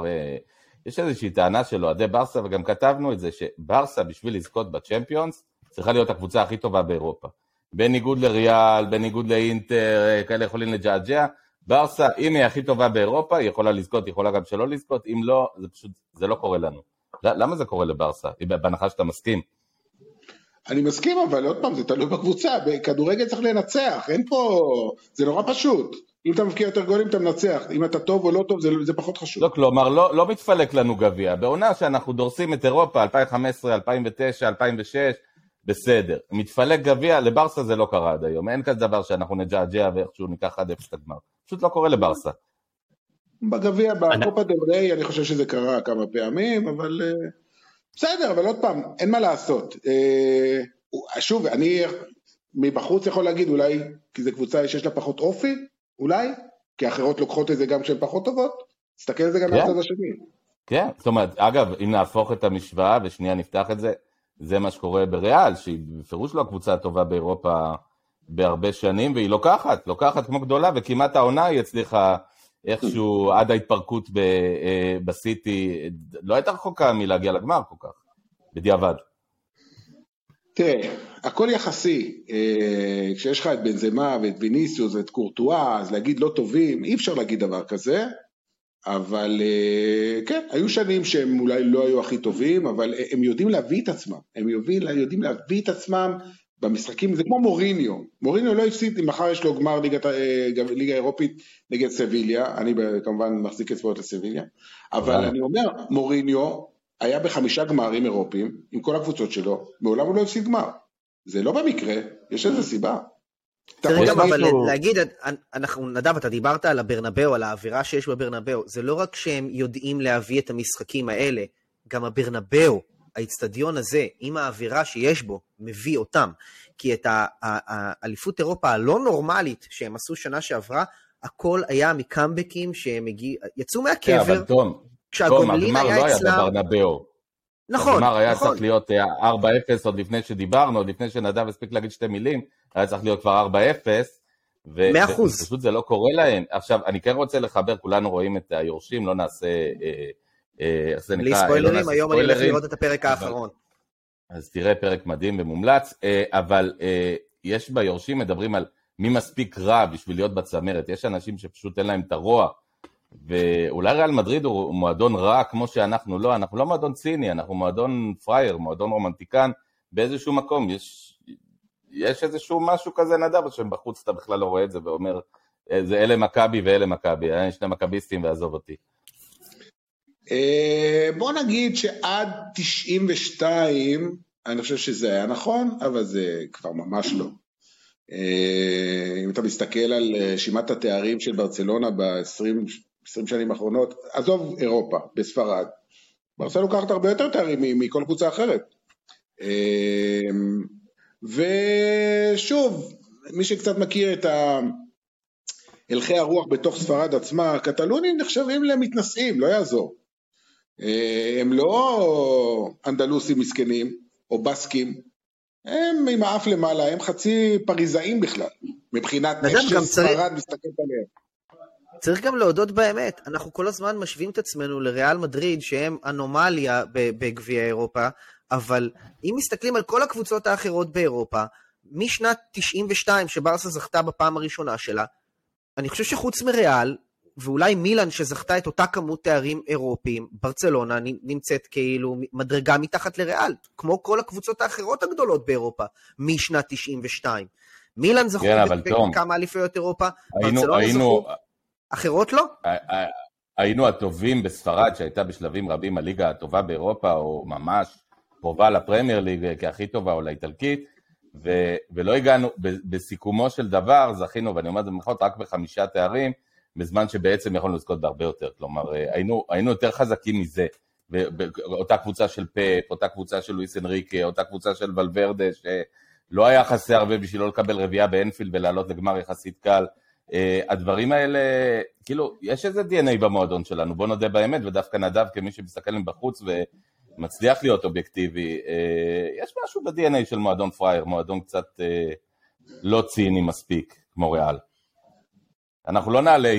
יש איזושהי טענה של אוהדי ברסה, וגם כתבנו את זה, שברסה בשביל לזכות בצ'מפיונס, צריכה להיות הקבוצה הכי טובה באירופה. בניגוד לריאל, בניגוד לאינטר, כאלה יכולים לג'עג'ע, ברסה, אם היא הכי טובה באירופה, היא יכולה לזכות, היא יכולה גם שלא לזכות, אם לא, זה פשוט, זה לא קורה לנו. למה זה קורה לברסה? בהנחה שאתה מסכים. אני מסכים, אבל עוד פעם, זה תלוי בקבוצה, בכדורגל צריך לנצח, אין פה, זה נורא פשוט, אם אתה מבקיע יותר גולים, אתה מנצח, אם אתה טוב או לא טוב, זה פחות חשוב. לא, כלומר, לא מתפלק לנו גביע, בעונה שאנחנו דורסים את אירופה, 2015, 2009, 2006, בסדר, מתפלק גביע, לברסה זה לא קרה עד היום, אין כזה דבר שאנחנו נג'עג'ע ואיכשהו ניקח עד אפס הגמר, פשוט לא קורה לברסה. בגביע, בקופה דל ריי, אני חושב שזה קרה כמה פעמים, אבל... בסדר, אבל עוד פעם, אין מה לעשות. שוב, אני מבחוץ יכול להגיד, אולי, כי זו קבוצה שיש לה פחות אופי, אולי, כי אחרות לוקחות את זה גם שהן פחות טובות, תסתכל על זה גם מהצד השני. כן, זאת אומרת, אגב, אם נהפוך את המשוואה, ושנייה נפתח את זה, זה מה שקורה בריאל, שהיא בפירוש לא הקבוצה הטובה באירופה בהרבה שנים, והיא לוקחת כמו גדולה, וכמעט העונה היא הצליחה... איכשהו עד ההתפרקות בסיטי, לא הייתה רחוקה מלהגיע לגמר כל כך, בדיעבד. תראה, הכל יחסי, כשיש לך את בנזמה ואת ויניסיוס ואת קורטואה, אז להגיד לא טובים, אי אפשר להגיד דבר כזה, אבל כן, היו שנים שהם אולי לא היו הכי טובים, אבל הם יודעים להביא את עצמם, הם יודעים להביא את עצמם במשחקים, זה כמו מוריניו, מוריניו לא הפסיד, אם מחר יש לו גמר ליגה אירופית נגד סביליה, אני כמובן מחזיק אצבעות לסביליה, אבל אני אומר, מוריניו היה ב5 גמרים אירופיים, עם כל הקבוצות שלו, מעולם הוא לא הפסיד גמר, זה לא במקרה, יש איזה סיבה. צריך גם אבל להגיד, נדב, אתה דיברת על הברנבאו, על האווירה שיש בברנבאו, זה לא רק שהם יודעים להביא את המשחקים האלה, גם הברנבאו, האצטדיון הזה, עם האווירה שיש בו, מביא אותם, כי את האליפות אירופה הלא נורמלית שהם עשו שנה שעברה, הכל היה מקאמבקים שהם יצאו מהקבר, כשהגומלין היה אצלם. נכון, נכון. היה צריך להיות 4-0 עוד לפני שדיברנו, עוד לפני שנדב הספיק להגיד שתי מילים, היה צריך להיות כבר 4-0, ופשוט זה לא קורה להם. עכשיו, אני כן רוצה לחבר, כולנו רואים את היורשים, לא נעשה... בלי ספוילרים, היום אני הולך לראות את הפרק האחרון. אז תראה פרק מדהים ומומלץ, אבל יש ביורשים, מדברים על מי מספיק רע בשביל להיות בצמרת, יש אנשים שפשוט אין להם את הרוע, ואולי ריאל מדריד הוא מועדון רע כמו שאנחנו לא, אנחנו לא מועדון ציני, אנחנו מועדון פרייר, מועדון רומנטיקן, באיזשהו מקום, יש איזשהו משהו כזה נדב, שבחוץ אתה בכלל לא רואה את זה, ואומר, זה אלה מקבי ואלה מקבי, אני שני מקביסטים ועזוב אותי. בוא נגיד שעד 92, אני חושב שזה היה נכון, אבל זה כבר ממש לא. אם אתה מסתכל על שימת התארים של ברצלונה ב-20 שנים האחרונות, עזוב אירופה, בספרד, ברצלונה לוקחת הרבה יותר תארים מכל קבוצה אחרת. ושוב, מי שקצת מכיר את הלכי הרוח בתוך ספרד עצמה, הקטלונים נחשבים למתנשאים, לא יעזור. הם לא אנדלוסים מסכנים או בסקים, הם עם האף למעלה, הם חצי פריזאים בכלל, מבחינת איך שספרד מסתכלת עליהם. צריך גם להודות באמת, אנחנו כל הזמן משווים את עצמנו לריאל מדריד, שהם אנומליה בגביע אירופה, אבל אם מסתכלים על כל הקבוצות האחרות באירופה, משנת 92 שברסה זכתה בפעם הראשונה שלה, אני חושב שחוץ מריאל, ואולי מילאן שזכתה את אותה כמות תארים אירופיים, ברצלונה נמצאת כאילו מדרגה מתחת לריאל, כמו כל הקבוצות האחרות הגדולות באירופה, משנת 92. מילאן זכו בכמה אליפויות אירופה, ברצלונה זכו, אחרות לא? היינו הטובים בספרד, שהייתה בשלבים רבים הליגה הטובה באירופה, או ממש קרובה לפרמייר ליג כהכי טובה, או לאיטלקית, ולא הגענו, בסיכומו של דבר זכינו, ואני אומר את זה במחות, רק ב5 תארים, בזמן שבעצם יכולנו לזכות בהרבה יותר, כלומר, היינו יותר חזקים מזה, אותה קבוצה של פאפ, אותה קבוצה של לואיס אנריקה, אותה קבוצה של ולוורדה, שלא היה חסר הרבה בשביל לא לקבל רביעה באנפילד, ולעלות לגמר יחסית קל, הדברים האלה, כאילו, יש איזה DNA במועדון שלנו, בוא נודה באמת, ודווקא נדב כמי שמסתכל להם בחוץ, ומצליח להיות אובייקטיבי, יש משהו ב-DNA של מועדון פרייר, מועדון קצת לא ציני מספיק, כמו ריאל. אנחנו לא נעלה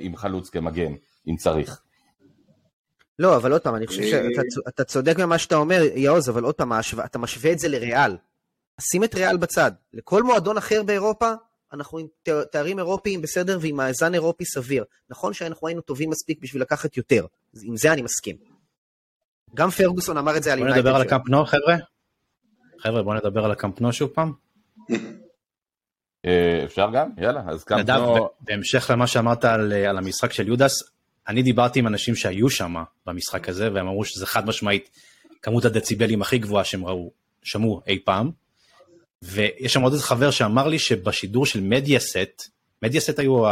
עם חלוץ כמגן, אם צריך. לא, אבל עוד פעם, אני חושב שאתה צודק ממה שאתה אומר, יאוז, אבל עוד פעם, אתה משווה את זה לריאל. שים את ריאל בצד. לכל מועדון אחר באירופה, אנחנו עם תארים אירופיים בסדר, ועם מאזן אירופי סביר. נכון שאנחנו היינו טובים מספיק בשביל לקחת יותר. עם זה אני מסכים. גם פרגוסון אמר את זה על יונייטד. בוא נדבר על הקאמפ נו, חבר'ה? חבר'ה, בוא נדבר על הקאמפ נו שוב פעם. אפשר גם? יאללה, אז קאמפ נו... בהמשך למה שאמרת על המשחק של יודס, אני דיברתי עם אנשים שהיו שם במשחק הזה, והם אמרו שזה חד משמעית כמות הדציבלים הכי גבוהה שהם ראו, שמעו אי פעם, ויש שם עוד איזה חבר שאמר לי שבשידור של מדיאסט היו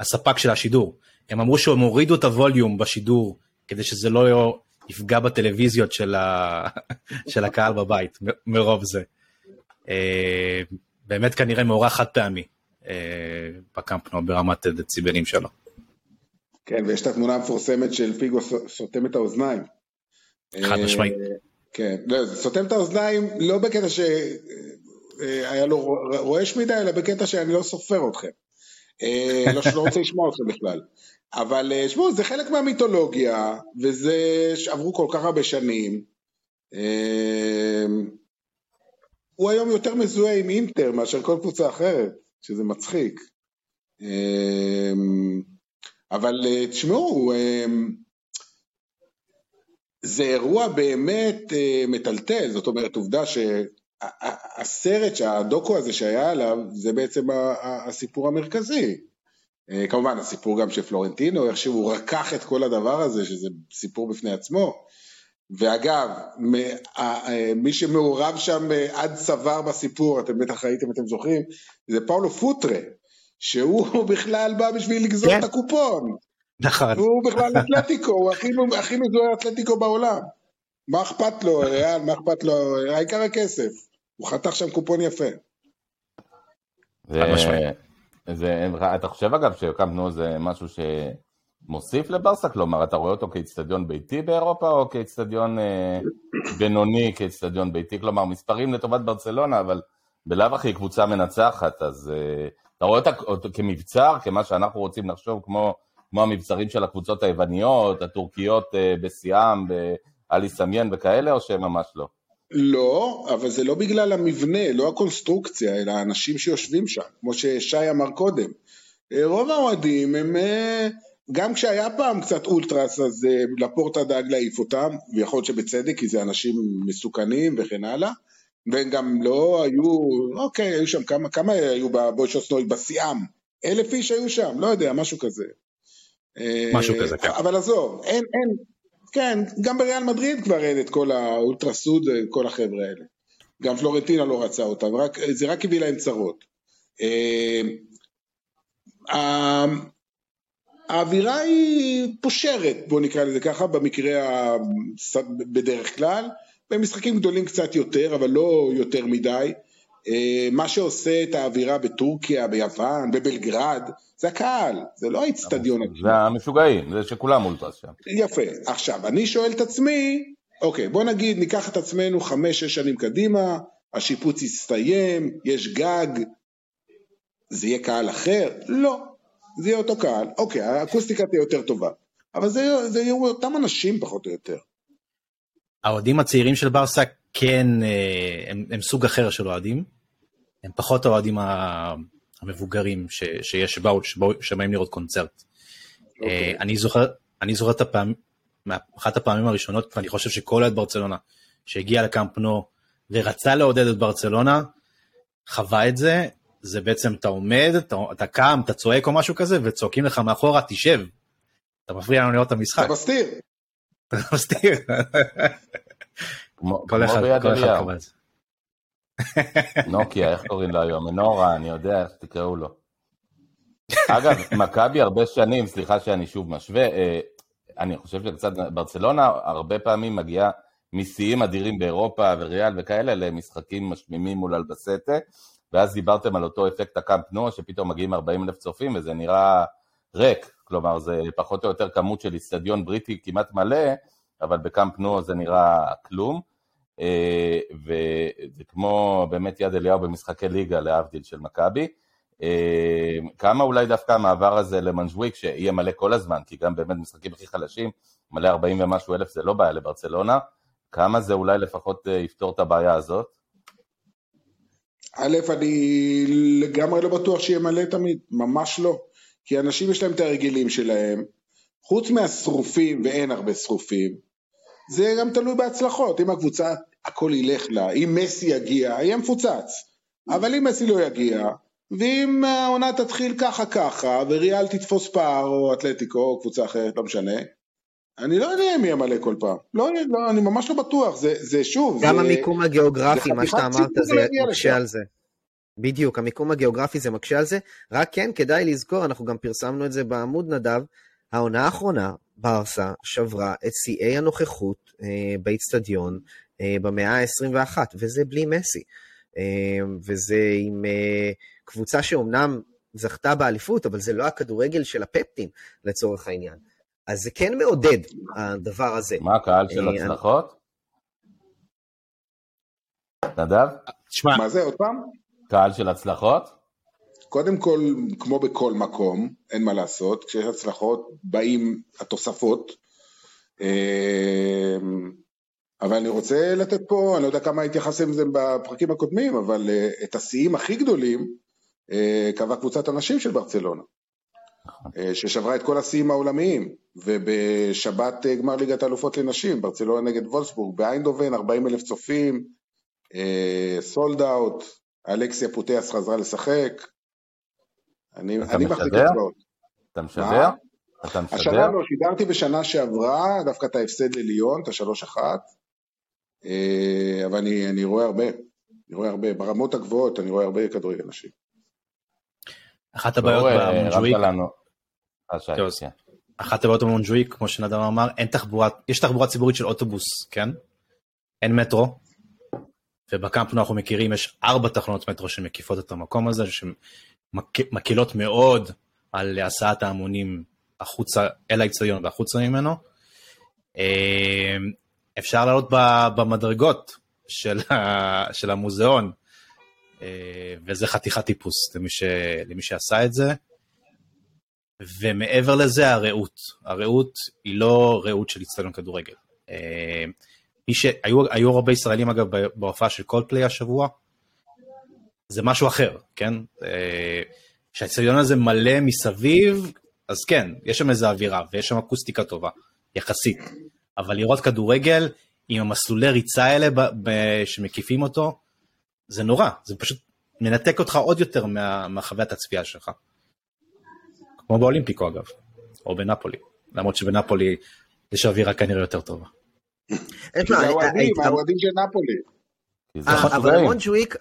הספק של השידור, הם אמרו שהם הורידו את הווליום בשידור, כדי שזה לא יפגע בטלוויזיות של הקהל בבית, מרוב זה. באמת כנראה מאורח חד פעמי בקמפנו ברמת דציבלים שלו. כן, ויש את התמונה המפורסמת של פיגו סותם את האוזניים. חד משמעית. כן, סותם את האוזניים לא בקטע שהיה לו רועש מדי, אלא בקטע שאני לא סופר אתכם. לא שלא רוצה לשמוע אתכם בכלל. אבל שמעו, זה חלק מהמיתולוגיה, וזה שעברו כל כך הרבה שנים. הוא היום יותר מזוהה עם אינטר מאשר כל קבוצה אחרת, שזה מצחיק. אבל תשמעו, זה אירוע באמת מטלטל, זאת אומרת, עובדה שהסרט, שהדוקו הזה שהיה עליו, זה בעצם הסיפור המרכזי. כמובן, הסיפור גם של פלורנטינו, איך שהוא רקח את כל הדבר הזה, שזה סיפור בפני עצמו. ואגב, מי שמעורב שם עד צוואר בסיפור, אתם בטח ראיתם, אתם זוכרים, זה פאולו פוטרה, שהוא בכלל בא בשביל לגזור את הקופון. נכון. הוא בכלל אתלטיקו, הוא הכי מזוהר אתלטיקו בעולם. מה אכפת לו, ריאל, מה אכפת לו, העיקר הכסף. הוא חתך שם קופון יפה. אתה חושב אגב שקמפנו זה משהו שמוסיף לברסה? כלומר, אתה רואה אותו כאצטדיון ביתי באירופה, או כאצטדיון בינוני, כאצטדיון ביתי? כלומר, מספרים לטובת ברצלונה, אבל בלאו הכי קבוצה מנצחת, אז אתה רואה אותו כמבצר, כמה שאנחנו רוצים לחשוב, כמו המבצרים של הקבוצות היווניות, הטורקיות בסיאם, באלי סמיין וכאלה, או שממש לא? לא, אבל זה לא בגלל המבנה, לא הקונסטרוקציה, אלא האנשים שיושבים שם, כמו ששי אמר קודם. רוב האוהדים הם, גם כשהיה פעם קצת אולטרס, אז לפורטה דאג להעיף אותם, ויכול להיות שבצדק, כי זה אנשים מסוכנים וכן הלאה, והם גם לא היו, אוקיי, היו שם כמה היו בבוישוסנוי, בסיאם, 1,000 איש היו שם, לא יודע, משהו כזה. משהו כזה, כן. אבל עזוב, אין, כן, גם בריאל מדריד כבר אין את כל האולטרסוד, כל החבר'ה האלה. גם פלורנטינה לא רצה אותם, זה רק הביא להם צרות. האווירה היא פושרת, בוא נקרא לזה ככה, במקרה בדרך כלל, במשחקים גדולים קצת יותר, אבל לא יותר מדי. מה שעושה את האווירה בטורקיה, ביוון, בבלגרד, זה הקהל, זה לא האצטדיון. זה המשוגעים, זה שכולם אולטרס שם. יפה, עכשיו, אני שואל את עצמי, אוקיי, בוא נגיד, ניקח את עצמנו 5-6 שנים קדימה, השיפוץ יסתיים, יש גג, זה יהיה קהל אחר? לא, זה יהיה אותו קהל, אוקיי, האקוסטיקה תהיה יותר טובה, אבל זה יהיו אותם אנשים פחות או יותר. האוהדים הצעירים של ברסה כן, הם סוג אחר של אוהדים, הם פחות האוהדים המבוגרים שבאים לראות קונצרט. אני זוכר אחת הפעמים הראשונות, ואני חושב שכל אוהד ברצלונה שהגיע לקאמפ נו ורצה לעודד את ברצלונה, חווה את זה, זה בעצם אתה עומד, אתה קם, אתה צועק או משהו כזה, וצועקים לך מאחורה, תשב, אתה מפריע לנו לראות את המשחק. אתה מסתיר. אתה מסתיר. כל אחד קורא את זה. נוקיה, איך קוראים לה היום? מנורה, אני יודע איך תקראו לו. אגב, מכבי הרבה שנים, סליחה שאני שוב משווה, אני חושב שקצת ברצלונה הרבה פעמים מגיעה משיאים אדירים באירופה וריאל וכאלה, למשחקים משמימים מול אלבסטה, ואז דיברתם על אותו אפקט הקאמפ נו, שפתאום מגיעים 40,000 צופים, וזה נראה ריק, כלומר זה פחות או יותר כמות של אצטדיון בריטי כמעט מלא, אבל בקאמפ נו זה נראה כלום, וזה כמו באמת יד אליהו במשחקי ליגה להבדיל של מכבי, כמה אולי דווקא המעבר הזה למנג'וויק שיהיה מלא כל הזמן, כי גם באמת משחקים הכי חלשים, מלא 40,000 ומשהו זה לא בעיה לברצלונה, כמה זה אולי לפחות יפתור את הבעיה הזאת? א', אני לגמרי לא בטוח שיהיה מלא תמיד, ממש לא, כי אנשים יש להם את הרגילים שלהם, חוץ מהשרופים, ואין הרבה שרופים, זה גם תלוי בהצלחות, אם הקבוצה, הכל ילך לה, אם מסי יגיע, יהיה מפוצץ, אבל אם מסי לא יגיע, ואם העונה תתחיל ככה, וריאל תתפוס פער, או אתלטיקו, או קבוצה אחרת, לא משנה, אני לא יודע אם יהיה מלא כל פעם, לא, אני ממש לא בטוח, זה שוב, גם המיקום הגיאוגרפי, מה שאתה אמרת, זה מקשה על זה. בדיוק, המיקום הגיאוגרפי זה מקשה על זה, רק כן, כדאי לזכור, אנחנו גם פרסמנו את זה בעמוד נדב, העונה האחרונה, ברסה, שברה את שיאי הנוכחות באצטדיון במאה ה-21, וזה בלי מסי, וזה עם קבוצה שאומנם זכתה באליפות, אבל זה לא הכדורגל של הפפטים לצורך העניין, אז זה כן מעודד הדבר הזה. מה הקהל של הצלחות? נדב? תשמע. מה זה עוד פעם? קהל של הצלחות? קודם כל, כמו בכל מקום, אין מה לעשות, כשיש הצלחות, באים התוספות, אבל אני רוצה לתת פה, אני לא יודע כמה התייחסים לזה בפרקים הקודמים, אבל את השיאים הכי גדולים, קבעה קבוצת הנשים של ברצלונה, ששברה את כל השיאים העולמיים, ובשבת גמר ליגת האלופות לנשים, ברצלונה נגד וולסבורג, באיינדובן, 40,000 צופים, סולד אאוט, אלכסיה פוטס חזרה לשחק, אני מחזיק אצבעות. אתה משדר? אתה מסדר? השנה לא, שידרתי בשנה שעברה, דווקא את ההפסד לליון, את 3-1, אבל אני רואה הרבה, ברמות הגבוהות, אני רואה הרבה כדורי אנשים. אחת הבעיות במונג'וויק, כמו שנדב אמר, יש תחבורה ציבורית של אוטובוס, כן? אין מטרו, ובקמפנו אנחנו מכירים, יש 4 תחנות מטרו שמקיפות את המקום הזה, שמקילות מאוד על הסעת ההמונים החוצה, אל האיצטדיון והחוצה ממנו. אפשר לעלות במדרגות של המוזיאון, וזה חתיכת טיפוס למי שעשה את זה. ומעבר לזה, הרעות היא לא רעות של איצטדיון כדורגל. היו הרבה ישראלים, אגב, בהופעה של קולדפליי השבוע, זה משהו אחר, כן? שהאיצטדיון הזה מלא מסביב, אז כן, יש שם איזו אווירה, ויש שם אקוסטיקה טובה, יחסית. אבל לראות כדורגל, עם המסלולי ריצה האלה שמקיפים אותו, זה נורא, זה פשוט מנתק אותך עוד יותר מהחוויית הצפייה שלך. כמו באולימפיקו, אגב, או בנפולי. למרות שבנפולי יש אווירה כנראה יותר טובה. האוהדים של נפולי. אבל המונג'וויק,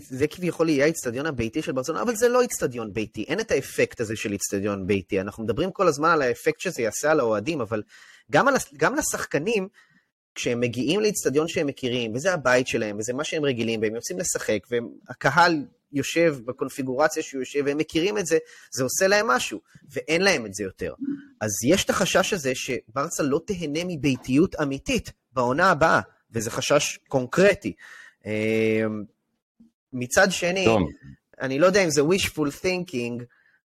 זה כביכול יהיה האצטדיון הביתי של ברצלונה, אבל זה לא אצטדיון ביתי, אין את האפקט הזה של אצטדיון ביתי. אנחנו מדברים כל הזמן על האפקט שזה יעשה על האוהדים, אבל גם לשחקנים, כשהם מגיעים לאצטדיון שהם מכירים, וזה הבית שלהם, וזה מה שהם רגילים, והם יוצאים לשחק, והקהל יושב בקונפיגורציה שהוא יושב, והם מכירים את זה, זה עושה להם משהו, ואין להם את זה יותר. אז יש את החשש הזה שברצה לא תהנה מביתיות אמיתית בעונה הבאה, וזה חשש קונקרטי. מצד שני, אני לא יודע אם זה wishful thinking,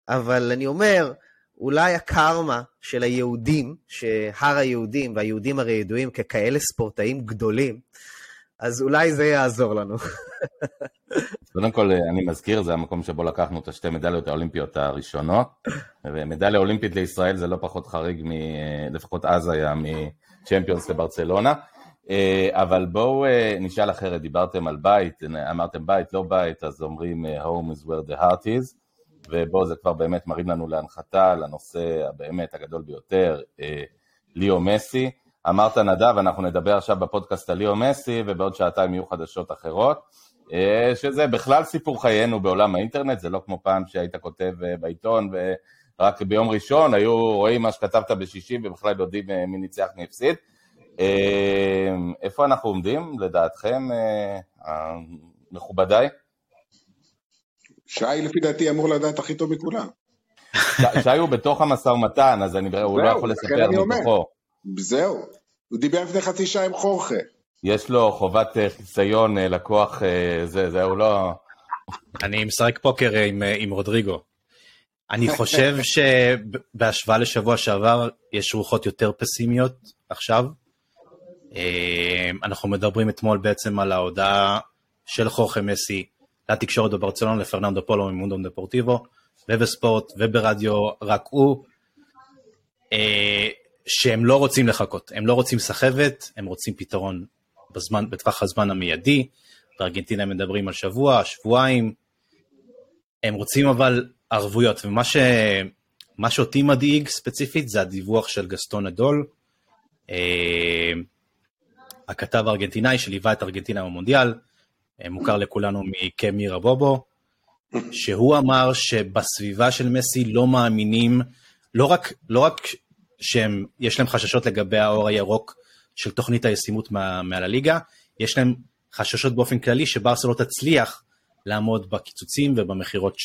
אבל אני אומר, אולי הקרמה של היהודים, שהר היהודים, והיהודים הרי ידועים ככאלה ספורטאים גדולים, אז אולי זה יעזור לנו. קודם כל, אני מזכיר, זה המקום שבו לקחנו את 2 מדליות האולימפיות הראשונות, ומדליה אולימפית לישראל זה לא פחות חריג, לפחות אז היה מצ'מפיונס לברצלונה, אבל בואו נשאל אחרת, דיברתם על בית, אמרתם בית, לא בית, אז אומרים home is where the heart is, ובו זה כבר באמת מרים לנו להנחתה, לנושא הבאמת הגדול ביותר, ליאו מסי. אמרת נדב, אנחנו נדבר עכשיו בפודקאסט על ליאו מסי, ובעוד שעתיים יהיו חדשות אחרות, שזה בכלל סיפור חיינו בעולם האינטרנט, זה לא כמו פעם שהיית כותב בעיתון, ורק ביום ראשון היו רואים מה שכתבת בשישי, ובכלל יודעים מי ניצח מי הפסיד. איפה אנחנו עומדים, לדעתכם, מכובדיי? שי לפי דעתי אמור לדעת הכי טוב מכולם. שי הוא בתוך המסע ומתן, אז הוא לא יכול לספר מתוכו. זהו, הוא דיבר לפני חצי שעה עם חורכה. יש לו חובת חיסיון, לקוח, זהו לא... אני משחק פוקר עם רודריגו. אני חושב שבהשוואה לשבוע שעבר, יש רוחות יותר פסימיות עכשיו. אנחנו מדברים אתמול בעצם על ההודעה של חורכה מסי, לתקשורת בברצלון, לפרננדו פולו ממונדום דפורטיבו, ובספורט, וברדיו, רק הוא, שהם לא רוצים לחכות, הם לא רוצים סחבת, הם רוצים פתרון בזמן, בטווח הזמן המיידי, בארגנטינה הם מדברים על שבוע, שבועיים, הם רוצים אבל ערבויות, ומה שאותי מדאיג ספציפית, זה הדיווח של גסטון אדול, הכתב הארגנטינאי שליווה את ארגנטינה במונדיאל, מוכר לכולנו מכמיר הבובו, שהוא אמר שבסביבה של מסי לא מאמינים, לא רק שיש להם חששות לגבי האור הירוק של תוכנית הישימות מעל הליגה, יש להם חששות באופן כללי שברסה לא תצליח לעמוד בקיצוצים ובמחירות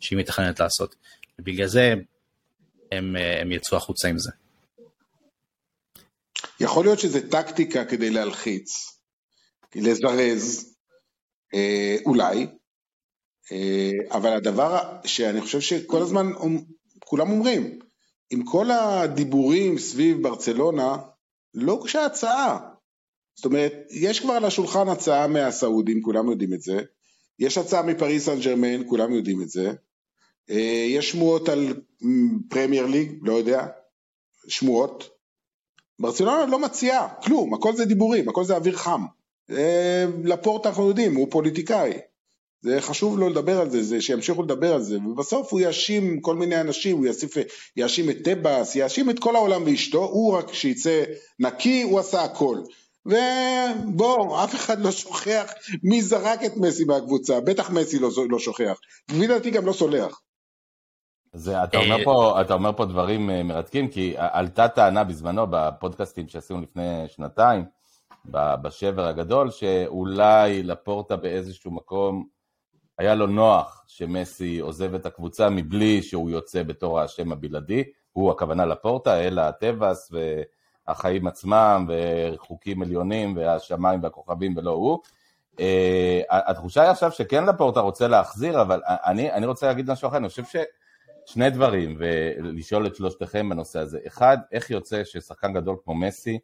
שהיא מתכננת לעשות. ובגלל זה הם יצאו החוצה עם זה. יכול להיות שזה טקטיקה כדי להלחיץ. לזרז, אולי, אבל הדבר שאני חושב שכל הזמן כולם אומרים, עם כל הדיבורים סביב ברצלונה, לא הוגשה הצעה. זאת אומרת, יש כבר על השולחן הצעה מהסעודים, כולם יודעים את זה, יש הצעה מפריז סן ז'רמן, כולם יודעים את זה, יש שמועות על פרמייר ליג, לא יודע, שמועות. ברצלונה לא מציעה, כלום, הכל זה דיבורים, הכל זה אוויר חם. לפורט אנחנו יודעים, הוא פוליטיקאי, זה חשוב לו לדבר על זה, זה שימשיכו לדבר על זה, ובסוף הוא יאשים כל מיני אנשים, הוא יאשים את טבאס, יאשים את כל העולם ואשתו, הוא רק שיצא נקי, הוא עשה הכל. ובוא, אף אחד לא שוכח מי זרק את מסי מהקבוצה, בטח מסי לא שוכח, ובדעתי גם לא סולח. זה, אתה אומר פה דברים מרתקים, כי עלתה טענה בזמנו בפודקאסטים שעשינו לפני שנתיים, בשבר הגדול, שאולי לפורטה באיזשהו מקום היה לו נוח שמסי עוזב את הקבוצה מבלי שהוא יוצא בתור האשם הבלעדי, הוא הכוונה לפורטה, אלא הטבעס והחיים עצמם ורחוקים עליונים והשמיים והכוכבים ולא הוא. התחושה היא עכשיו שכן לפורטה רוצה להחזיר, אבל אני רוצה להגיד משהו אחר, אני חושב ששני דברים, ולשאול את שלושתכם בנושא הזה. אחד, איך יוצא ששחקן גדול כמו מסי,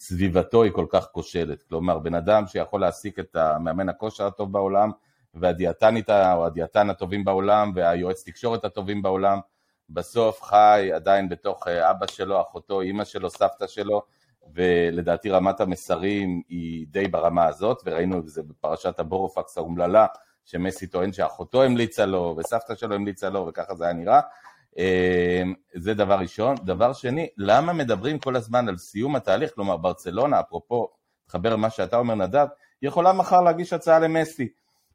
סביבתו היא כל כך כושלת, כלומר, בן אדם שיכול להעסיק את המאמן הכושר הטוב בעולם, והדיאטנית או הדיאטן הטובים בעולם, והיועץ תקשורת הטובים בעולם, בסוף חי עדיין בתוך אבא שלו, אחותו, אמא שלו, סבתא שלו, ולדעתי רמת המסרים היא די ברמה הזאת, וראינו את זה בפרשת הבורופקס האומללה, שמסי טוען שאחותו המליצה לו, וסבתא שלו המליצה לו, וככה זה היה נראה. זה דבר ראשון. דבר שני, למה מדברים כל הזמן על סיום התהליך? כלומר, ברצלונה, אפרופו, תחבר מה שאתה אומר נדב, יכולה מחר להגיש הצעה למסי.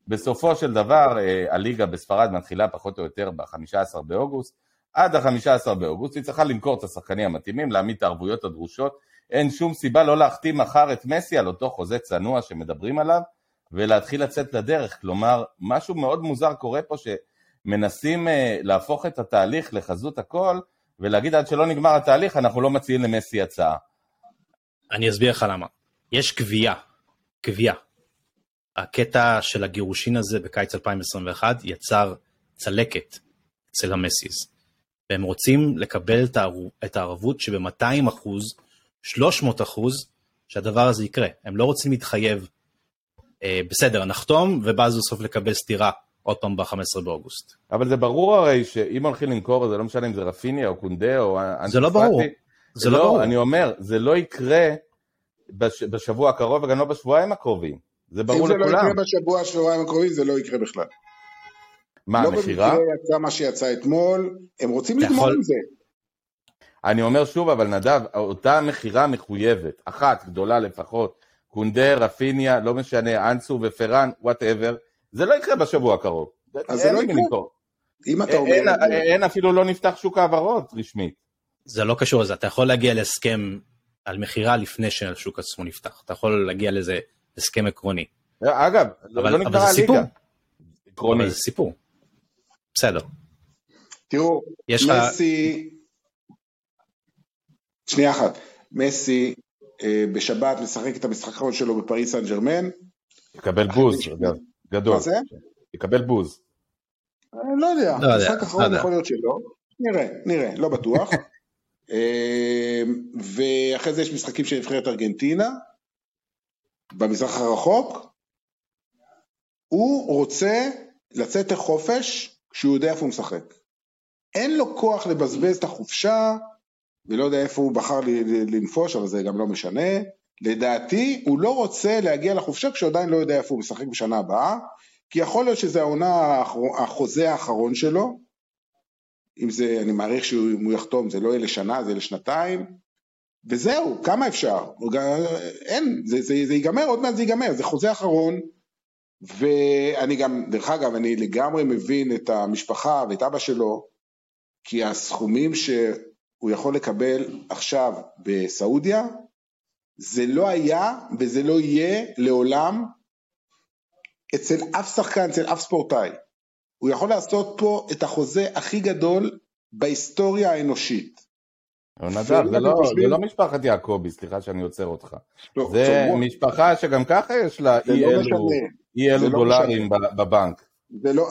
בסופו של דבר, הליגה בספרד מתחילה פחות או יותר ב-15 באוגוסט, עד ה-15 באוגוסט, היא צריכה למכור את השחקנים המתאימים, להעמיד את הערבויות הדרושות, אין שום סיבה לא להחתים מחר את מסי על אותו חוזה צנוע שמדברים עליו, ולהתחיל לצאת לדרך. כלומר, משהו מאוד מוזר קורה פה מנסים להפוך את התהליך לחזות הכל, ולהגיד עד שלא נגמר התהליך, אנחנו לא מציעים למסי הצעה. אני אסביר לך למה. יש קביעה. הקטע של הגירושין הזה בקיץ 2021 יצר צלקת אצל המסיז. והם רוצים לקבל את הערבות שב-200%, 300%, שהדבר הזה יקרה. הם לא רוצים להתחייב, בסדר, נחתום, ובאז לסוף לקבל סתירה. עוד פעם ב-15 באוגוסט. אבל זה ברור הרי שאם הולכים למכור, זה לא משנה אם זה רפיניה או קונדה או אנטספטי. זה לא ברור. זה לא ברור. אני אומר, זה לא יקרה בשבוע הקרוב וגם לא בשבועיים הקרובים. זה ברור לכולם. אם זה לא יקרה בשבועיים הקרובים, זה לא יקרה בכלל. מה, המחירה? לא במקרה יצא מה שיצא אתמול, הם רוצים לגמור עם זה. אני אומר שוב, אבל נדב, אותה מחירה מחויבת, אחת גדולה לפחות, קונדה, רפיניה, לא משנה, אנסו ופרן, whatever, זה לא יקרה בשבוע הקרוב. אז זה לא יקרה. אין אפילו לא נפתח שוק העברות רשמית. זה לא קשור לזה. אתה יכול להגיע להסכם על מחירה לפני שהשוק עצמו נפתח. אתה יכול להגיע לזה הסכם עקרוני. אגב, לא נגמר הליגה. עקרוני. זה סיפור. בסדר. תראו, מסי... שנייה אחת. מסי בשבת משחק את המשחקון שלו בפריז סן ז'רמן. יקבל בוז, אגב. גדול. יקבל בוז. לא יודע, משחק אחרון יכול להיות שלא. נראה, לא בטוח. ואחרי זה יש משחקים של נבחרת ארגנטינה, במזרח הרחוק, הוא רוצה לצאת לחופש כשהוא יודע איפה הוא משחק. אין לו כוח לבזבז את החופשה, ולא יודע איפה הוא בחר לנפוש, אבל זה גם לא משנה. לדעתי, הוא לא רוצה להגיע לחופשה כשעדיין לא יודע איפה הוא משחק בשנה הבאה, כי יכול להיות שזה העונה, החוזה האחרון שלו, אם זה, אני מעריך שהוא יחתום, זה לא יהיה לשנה, זה יהיה לשנתיים, וזהו, כמה אפשר? אין, זה ייגמר, עוד מעט זה ייגמר, זה חוזה האחרון, ואני גם, דרך אגב, אני לגמרי מבין את המשפחה ואת אבא שלו, כי הסכומים שהוא יכול לקבל עכשיו בסעודיה, זה לא היה וזה לא יהיה לעולם אצל אף שחקן, אצל אף ספורטאי. הוא יכול לעשות פה את החוזה הכי גדול בהיסטוריה האנושית. נדב, זה לא משפחת יעקובי, סליחה שאני עוצר אותך. זה משפחה שגם ככה יש לה אי אלו דולרים בבנק.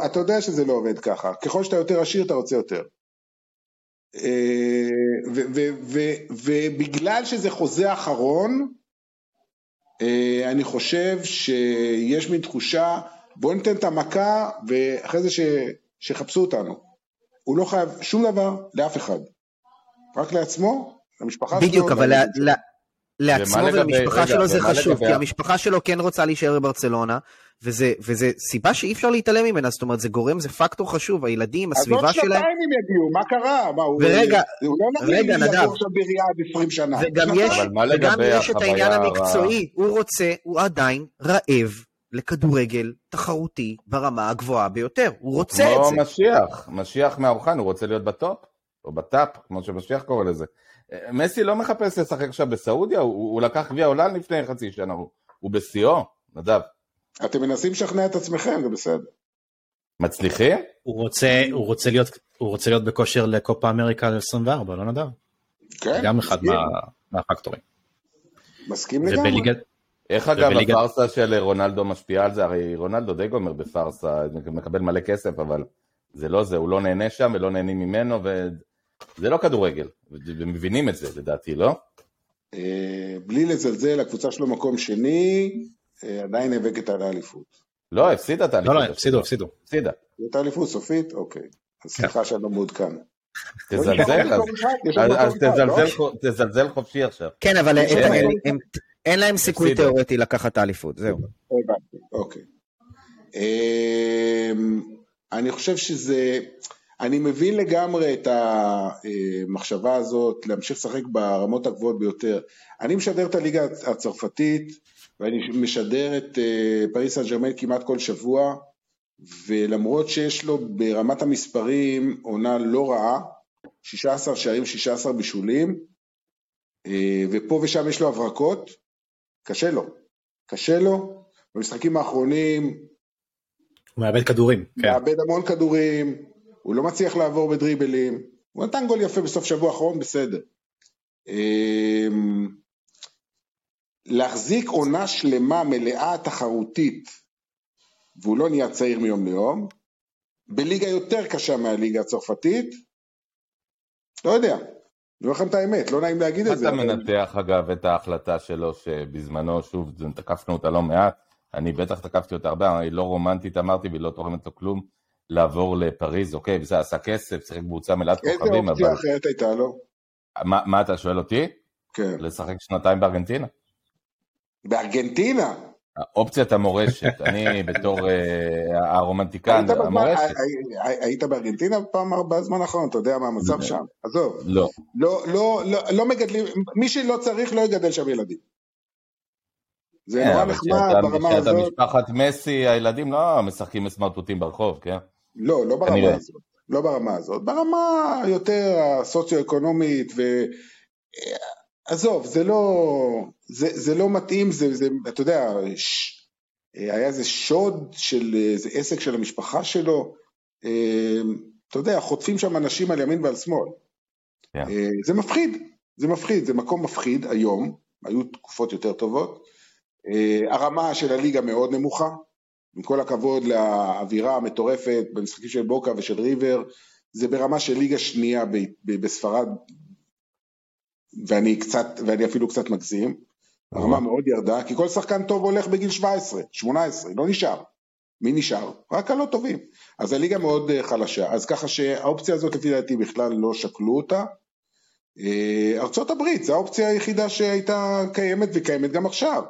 אתה יודע שזה לא עובד ככה. ככל שאתה יותר עשיר, אתה רוצה יותר. ובגלל שזה חוזה אחרון, אני חושב שיש מין תחושה, בואו ניתן את המכה ואחרי זה שחפשו אותנו. הוא לא חייב שום דבר לאף אחד, רק לעצמו, למשפחה שלו. בדיוק, אבל לעצמו ולמשפחה שלו זה חשוב, כי המשפחה שלו כן רוצה להישאר בברצלונה, וזה סיבה שאי אפשר להתעלם ממנה, זאת אומרת, זה גורם, זה פקטור חשוב, הילדים, הסביבה שלהם. אז עוד שנתיים הם יגיעו, מה קרה? ורגע, נדב. וגם יש את העניין המקצועי, הוא רוצה, הוא עדיין רעב לכדורגל תחרותי ברמה הגבוהה ביותר, הוא רוצה את זה. כמו משיח מהאורחן, הוא רוצה להיות בטופ, או בטאפ, כמו שמשיח קורא לזה. מסי לא מחפש לשחק עכשיו בסעודיה, הוא לקח גביע עולם לפני חצי שנה, הוא בסיאו, נדב. אתם מנסים לשכנע את עצמכם, זה בסדר. מצליחים? הוא רוצה להיות בכושר לקופה אמריקה 24, לא נדב? כן. גם אחד מהפקטורים. מסכים לגמרי. איך אגב הפרסה של רונלדו משפיעה על זה? הרי רונלדו די גומר בפרסה, מקבל מלא כסף, אבל זה לא זה, הוא לא נהנה שם ולא נהנים ממנו ו... זה לא כדורגל, ומבינים את זה, לדעתי, לא? בלי לזלזל, הקבוצה שלו מקום שני, עדיין הבקת על האליפות. לא, הפסידה את האליפות. לא, הפסידו. הפסידה. את האליפות, סופית? אוקיי. אז סליחה שאני לא מעודכן. תזלזל, אז תזלזל חופשי עכשיו. כן, אבל אין להם סיכוי תיאורטי לקחת האליפות, זהו. אוקיי. אני חושב שזה... אני מבין לגמרי את המחשבה הזאת, להמשיך לשחק ברמות הגבוהות ביותר. אני משדר את הליגה הצרפתית, ואני משדר את פריס סן ז'רמן כמעט כל שבוע, ולמרות שיש לו ברמת המספרים עונה לא רעה, 16 שערים, 16 בישולים, ופה ושם יש לו הברקות, קשה לו, במשחקים האחרונים, הוא מאבד כדורים. מאבד המון כדורים, הוא לא מצליח לעבור בדריבלים, הוא נתן גול יפה בסוף שבוע האחרון, בסדר. להחזיק עונה שלמה, מלאה, תחרותית, והוא לא נהיה צעיר מיום ליום, בליגה יותר קשה מהליגה הצרפתית, לא יודע, אני אומר לכם את האמת, לא נעים להגיד את זה. אתה מנתח אגב את ההחלטה שלו, שבזמנו, שוב, תקפנו אותה לא מעט, אני בטח תקפתי אותה הרבה, היא לא רומנטית, אמרתי, והיא לא תורמת לו כלום, לעבור לפריז, אוקיי, וזה עשה כסף, צריך קבוצה מלאת כוכבים, אבל... איזה אופציה אחרת הייתה לו? מה אתה שואל אותי? כן. לשחק שנתיים בארגנטינה. בארגנטינה? אופציית המורשת, אני בתור הרומנטיקן, המורשת. היית בארגנטינה פעם בזמן האחרון, אתה יודע מה המצב שם? עזוב. לא. לא מגדלים, מי שלא צריך לא יגדל שם ילדים. זה נורא נחמד ברמה הזאת. כשאתה משפחת מסי, הילדים לא משחקים מסמרטוטים ברחוב, כן? לא ברמה הזאת. לא ברמה הזאת. ברמה יותר הסוציו-אקונומית, ועזוב, זה לא מתאים, אתה יודע, היה איזה שוד של איזה עסק של המשפחה שלו, אתה יודע, חוטפים שם אנשים על ימין ועל שמאל. זה מפחיד, זה מקום מפחיד היום, היו תקופות יותר טובות, הרמה של הליגה מאוד נמוכה, עם כל הכבוד לאווירה המטורפת במשחקים של בוקה ושל ריבר, זה ברמה של ליגה שנייה בספרד, ואני אפילו קצת מגזים, הרמה מאוד ירדה, כי כל שחקן טוב הולך בגיל 17, 18, לא נשאר, מי נשאר? רק הלא טובים, אז הליגה מאוד חלשה, אז ככה שהאופציה הזאת לפי דעתי בכלל לא שקלו אותה, ארצות הברית, זו האופציה היחידה שהייתה קיימת וקיימת גם עכשיו,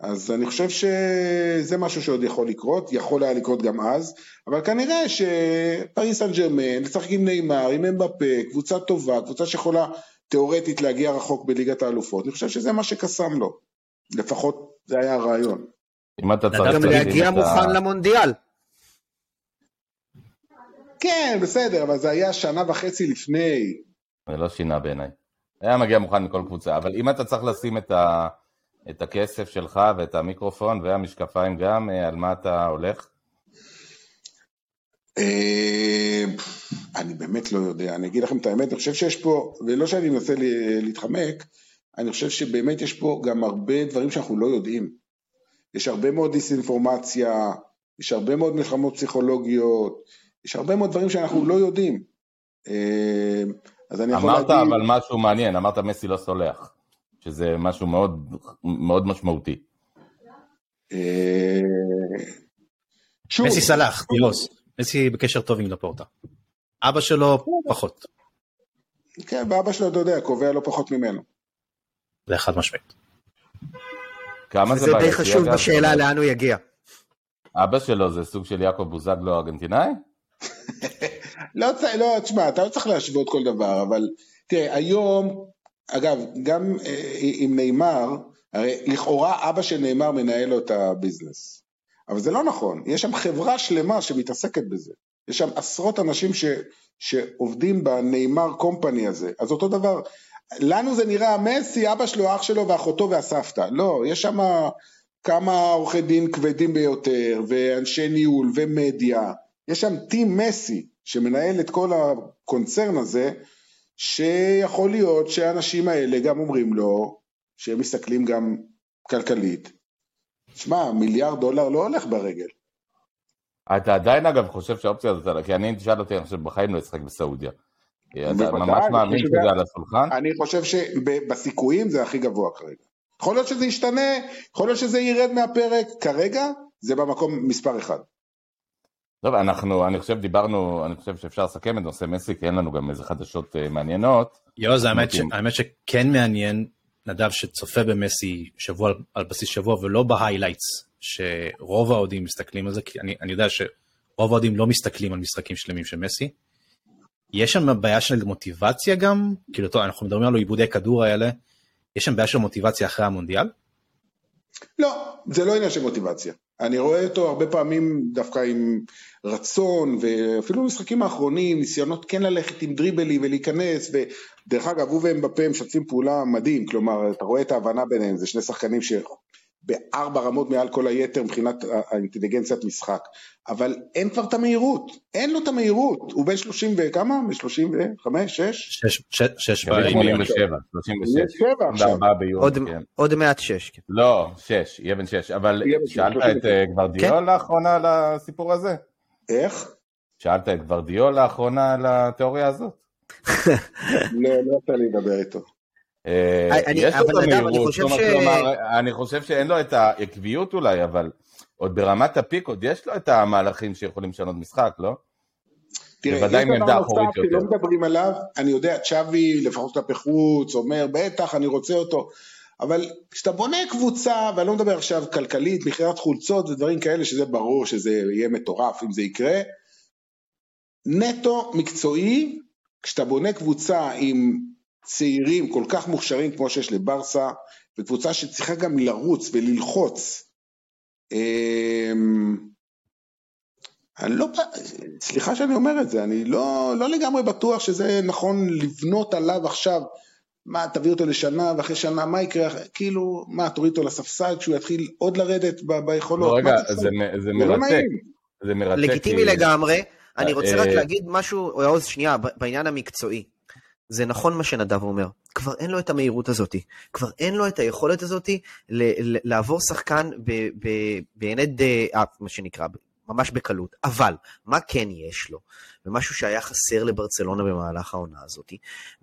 אז אני חושב שזה משהו שעוד יכול לקרות, יכול היה לקרות גם אז, אבל כנראה שפריס סן ז'רמן, לשחק עם נאמר, עם אמבפה, קבוצה טובה, קבוצה שיכולה תיאורטית להגיע רחוק בליגת האלופות, אני חושב שזה מה שקסם לו, לפחות זה היה הרעיון. גם להגיע מוכן למונדיאל. כן, בסדר, אבל זה היה שנה וחצי לפני. זה לא שינה בעיניי. היה מגיע מוכן מכל קבוצה, אבל אם אתה צריך לשים את הכסף שלך ואת המיקרופון והמשקפיים גם, על מה אתה הולך? אני באמת לא יודע, אני אגיד לכם את האמת, אני חושב שיש פה, ולא שאני מנסה להתחמק, אני חושב שבאמת יש פה גם הרבה דברים שאנחנו לא יודעים. יש הרבה מאוד דיסאינפורמציה, יש הרבה מאוד מלחמות פסיכולוגיות, יש הרבה מאוד דברים שאנחנו לא יודעים. אז אני יכול להגיד... אמרת אבל משהו מעניין, אמרת מסי לא סולח. שזה משהו מאוד, מאוד משמעותי. מסי סלח, תירוס. מסי בקשר טוב עם לפורטה. אבא שלו פחות. כן, ואבא שלו, אתה יודע, קובע לא פחות ממנו. זה חד משמעית. זה די חשוב בשאלה לאן הוא יגיע. אבא שלו זה סוג של יעקב בוזגלו ארגנטינאי? לא, תשמע, אתה לא צריך להשוות כל דבר, אבל תראה, היום, אגב, גם עם נאמר, הרי לכאורה אבא של נאמר מנהל לו את הביזנס, אבל זה לא נכון, יש שם חברה שלמה שמתעסקת בזה, יש שם עשרות אנשים שעובדים בנאמר קומפני הזה, אז אותו דבר, לנו זה נראה מסי, אבא שלו, אח שלו ואחותו והסבתא, לא, יש שם כמה עורכי דין כבדים ביותר, ואנשי ניהול ומדיה, יש שם טים מסי שמנהל את כל הקונצרן הזה, שיכול להיות שהאנשים האלה גם אומרים לו, שהם מסתכלים גם כלכלית, שמע, $1 מיליארד לא הולך ברגל. אתה עדיין אגב חושב שהאופציה הזאת עלה, כי אני תשאל אותי, אני חושב בחיים לא ישחק בסעודיה. אתה ממש מאמין שזה על הסולחן? אני חושב שבסיכויים זה הכי גבוה כרגע. יכול להיות שזה ישתנה, יכול להיות שזה ירד מהפרק, כרגע זה במקום מספר 1. טוב, אני חושב דיברנו, אני חושב שאפשר לסכם את נושא מסי, כי אין לנו גם איזה חדשות מעניינות. יוז, האמת שכן מעניין, נדב שצופה במסי שבוע על בסיס שבוע, ולא בהיילייטס, שרוב האוהדים מסתכלים על זה, כי אני יודע שרוב האוהדים לא מסתכלים על משחקים שלמים של מסי, יש שם בעיה של מוטיבציה גם, כאילו טוב, אנחנו מדברים על איבודי כדור האלה, יש שם בעיה של מוטיבציה אחרי המונדיאל? לא, זה לא עניין של מוטיבציה, אני רואה אותו הרבה פעמים דווקא עם רצון, ואפילו משחקים האחרונים, ניסיונות כן ללכת עם דריבלי ולהיכנס, ודרך אגב, הוא ואמבפה הם שצים פעולה מדהים, כלומר, אתה רואה את ההבנה ביניהם, זה שני שחקנים שבארבע רמות מעל כל היתר, מבחינת האינטליגנציית משחק, אבל אין כבר את המהירות, אין לו את המהירות, הוא בין 30 וכמה? 35, 6? 6 87, 37, עוד מעט 6. לא, 6, יהיה בן 6, אבל שאלת את גוורדיאול לאחרונה על הסיפור הזה? איך? שאלת את גוורדיאול לאחרונה על התיאוריה הזאת? לא, לא אתה לדבר איתו. יש לו מהירות, כלומר, אני חושב שאין לו את העקביות אולי, אבל עוד ברמת הפיק, עוד יש לו את המהלכים שיכולים לשנות משחק, לא? תראה, יש לנו נוסף שלא מדברים עליו, אני יודע, צ'אבי, לפחות כלפי חוץ, אומר, בטח, אני רוצה אותו, אבל כשאתה בונה קבוצה, ואני לא מדבר עכשיו כלכלית, מכירת חולצות ודברים כאלה, שזה ברור שזה יהיה מטורף, אם זה יקרה, נטו מקצועי, כשאתה בונה קבוצה עם צעירים כל כך מוכשרים, כמו שיש לברסה, וקבוצה שצריכה גם לרוץ וללחוץ, סליחה שאני אומר את זה, אני לא לגמרי בטוח שזה נכון לבנות עליו עכשיו, מה תביא אותו לשנה ואחרי שנה מה יקרה, כאילו מה תוריד אותו לספסל שהוא יתחיל עוד לרדת ביכולות, רגע זה מרתק, לגיטימי לגמרי. אני רוצה רק להגיד משהו יעוז שנייה בעניין המקצועי, זה נכון מה שנדב אומר, כבר אין לו את המהירות הזאת, כבר אין לו את היכולת הזאת לעבור שחקן בעינד, מה שנקרא, ממש בקלות, אבל מה כן יש לו, ומשהו שהיה חסר לברצלונה במהלך העונה הזאת,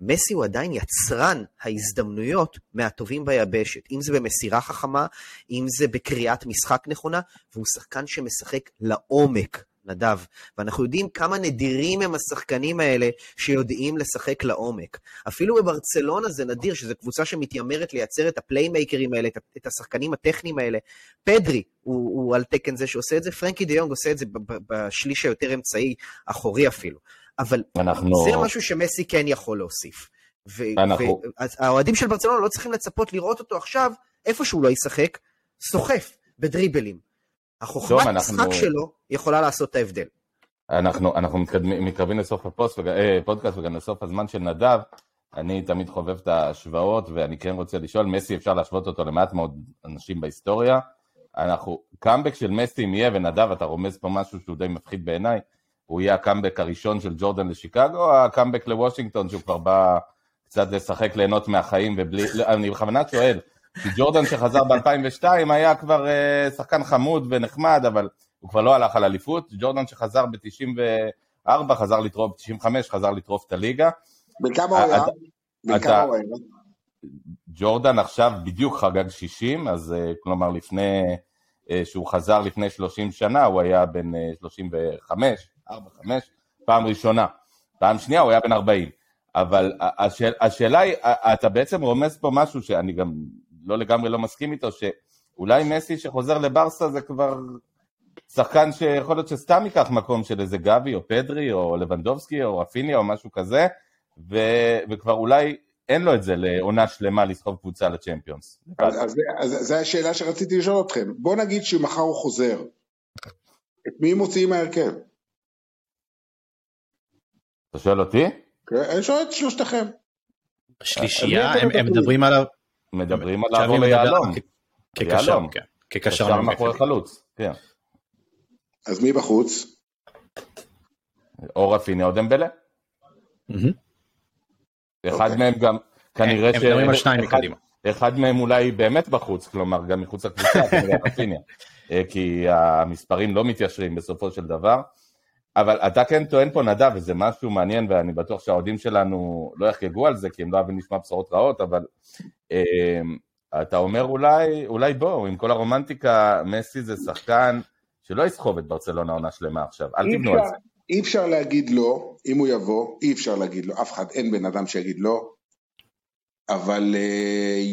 מסי הוא עדיין יצרן ההזדמנויות מהטובים ביבשת, אם זה במסירה חכמה, אם זה בקריאת משחק נכונה, והוא שחקן שמשחק לעומק, נדב, ואנחנו יודעים כמה נדירים הם השחקנים האלה שיודעים לשחק לעומק. אפילו בברצלונה זה נדיר, שזו קבוצה שמתיימרת לייצר את הפליימייקרים האלה, את השחקנים הטכניים האלה. פדרי הוא על תקן זה שעושה את זה, פרנקי דיונג עושה את זה בשליש היותר אמצעי, אחורי אפילו. אבל זה משהו שמסי כן יכול להוסיף. והאוהדים של ברצלונה לא צריכים לצפות לראות אותו עכשיו, איפה שהוא לא ישחק, סוחף בדריבלים. החוכמת המשחק שלו יכולה לעשות את ההבדל. אנחנו מתקרבים לסוף הפודקאסט וגם לסוף הזמן של נדב, אני תמיד חובב את ההשוואות, ואני כן רוצה לשאול, מסי אפשר להשוות אותו למעט מאוד אנשים בהיסטוריה, קאמבק של מסי אם יהיה, ונדב אתה רומז פה משהו שהוא די מפחיד בעיניי, הוא יהיה הקאמבק הראשון של ג'ורדן לשיקגו, או הקאמבק לוושינגטון שהוא כבר בא קצת לשחק ליהנות מהחיים, אני בכוונה שואל, כי ג'ורדן שחזר ב-2002 היה כבר שחקן חמוד ונחמד, אבל הוא כבר לא הלך על אליפות, ג'ורדן שחזר ב-94, חזר לטרוף, ב-95 חזר לטרוף את הליגה. בכמה הוא היה? ג'ורדן עכשיו בדיוק חגג 60, אז כלומר שהוא חזר לפני 30 שנה, הוא היה בן 35, 45, פעם ראשונה, פעם שנייה הוא היה בן 40. אבל השאלה היא, אתה בעצם רומז פה משהו שאני גם לא לגמרי לא מסכים איתו, שאולי מסי שחוזר לברסה זה כבר שחקן שיכול להיות שסתם ייקח מקום של איזה גבי או פדרי או לבנדובסקי או רפיניה או משהו כזה, וכבר אולי אין לו את זה לעונה שלמה לסחוב קבוצה לצ'מפיונס. אז זו השאלה שרציתי לשאול אתכם. בוא נגיד שמחר הוא חוזר. את מי מוציאים מההרכב? אתה שואל אותי? אני שואל את שלושתכם. שלישייה, הם מדברים עליו. מדברים עליו ליהלום. כקשר מאחורי חלוץ. אז מי בחוץ? או רפיניה או דמבלה? אחד מהם גם, כנראה ש... הם מדברים על שניים מקדימה. אחד מהם אולי באמת בחוץ, כלומר גם מחוץ הקבוצה, כי המספרים לא מתיישרים בסופו של דבר, אבל אתה כן טוען פה נדב, וזה משהו מעניין, ואני בטוח שהעודים שלנו לא יחגגו על זה, כי הם לא אוהבים לשמוע בשורות רעות, אבל אתה אומר אולי בואו, עם כל הרומנטיקה, מסי זה שחקן שלא יסחוב את ברצלונה עונה שלמה עכשיו, אל תבנו על זה. אי אפשר להגיד לא, אם הוא יבוא, אי אפשר להגיד לא, אף אחד, אין בן אדם שיגיד לא, אבל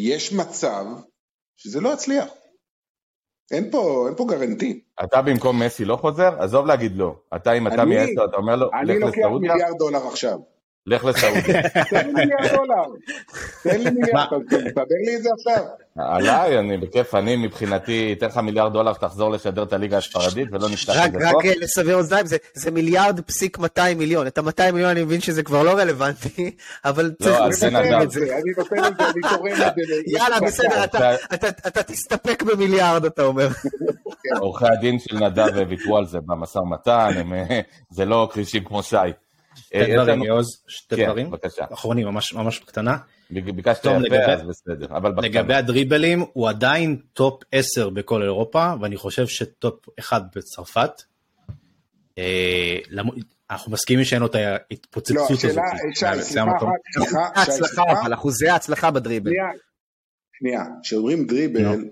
יש מצב שזה לא הצליח. אין פה גרנטי. אתה במקום מסי לא חוזר? עזוב להגיד לא. אתה אם אתה מייסו, אתה אומר לו, לך לסעודיה. אני לוקח $1 מיליארד עכשיו. לך לסעודיה. $1 מיליארד. תדבר לי את זה עכשיו. עליי, אני בכיף, אני מבחינתי, אתן לך $1 מיליארד, תחזור לשדר את הליגה הספרדית, ולא נפתח את זה פה. רק לסבר אוזניים, זה $1.2 מיליארד. את ה-$200 מיליון אני מבין שזה כבר לא רלוונטי, אבל צריך לספר את זה. אני נותן את זה, אני תורם את זה. יאללה, בסדר, אתה תסתפק ב$1 מיליארד, אתה אומר. עורכי הדין של נדב ויתרו על זה במשא ומתן, זה לא קרישים כמו שי. שתי דברים, אחרונים, ממש בקטנה. ביקשתי יפה, אז בסדר. לגבי הדריבלים, הוא עדיין טופ 10 בכל אירופה, ואני חושב שטופ 1 בצרפת. אנחנו מסכימים שאין לו את ההתפוצצות הזאת. לא, השאלה, אבל אחוזי ההצלחה בדריבל. שנייה, כשאומרים דריבל,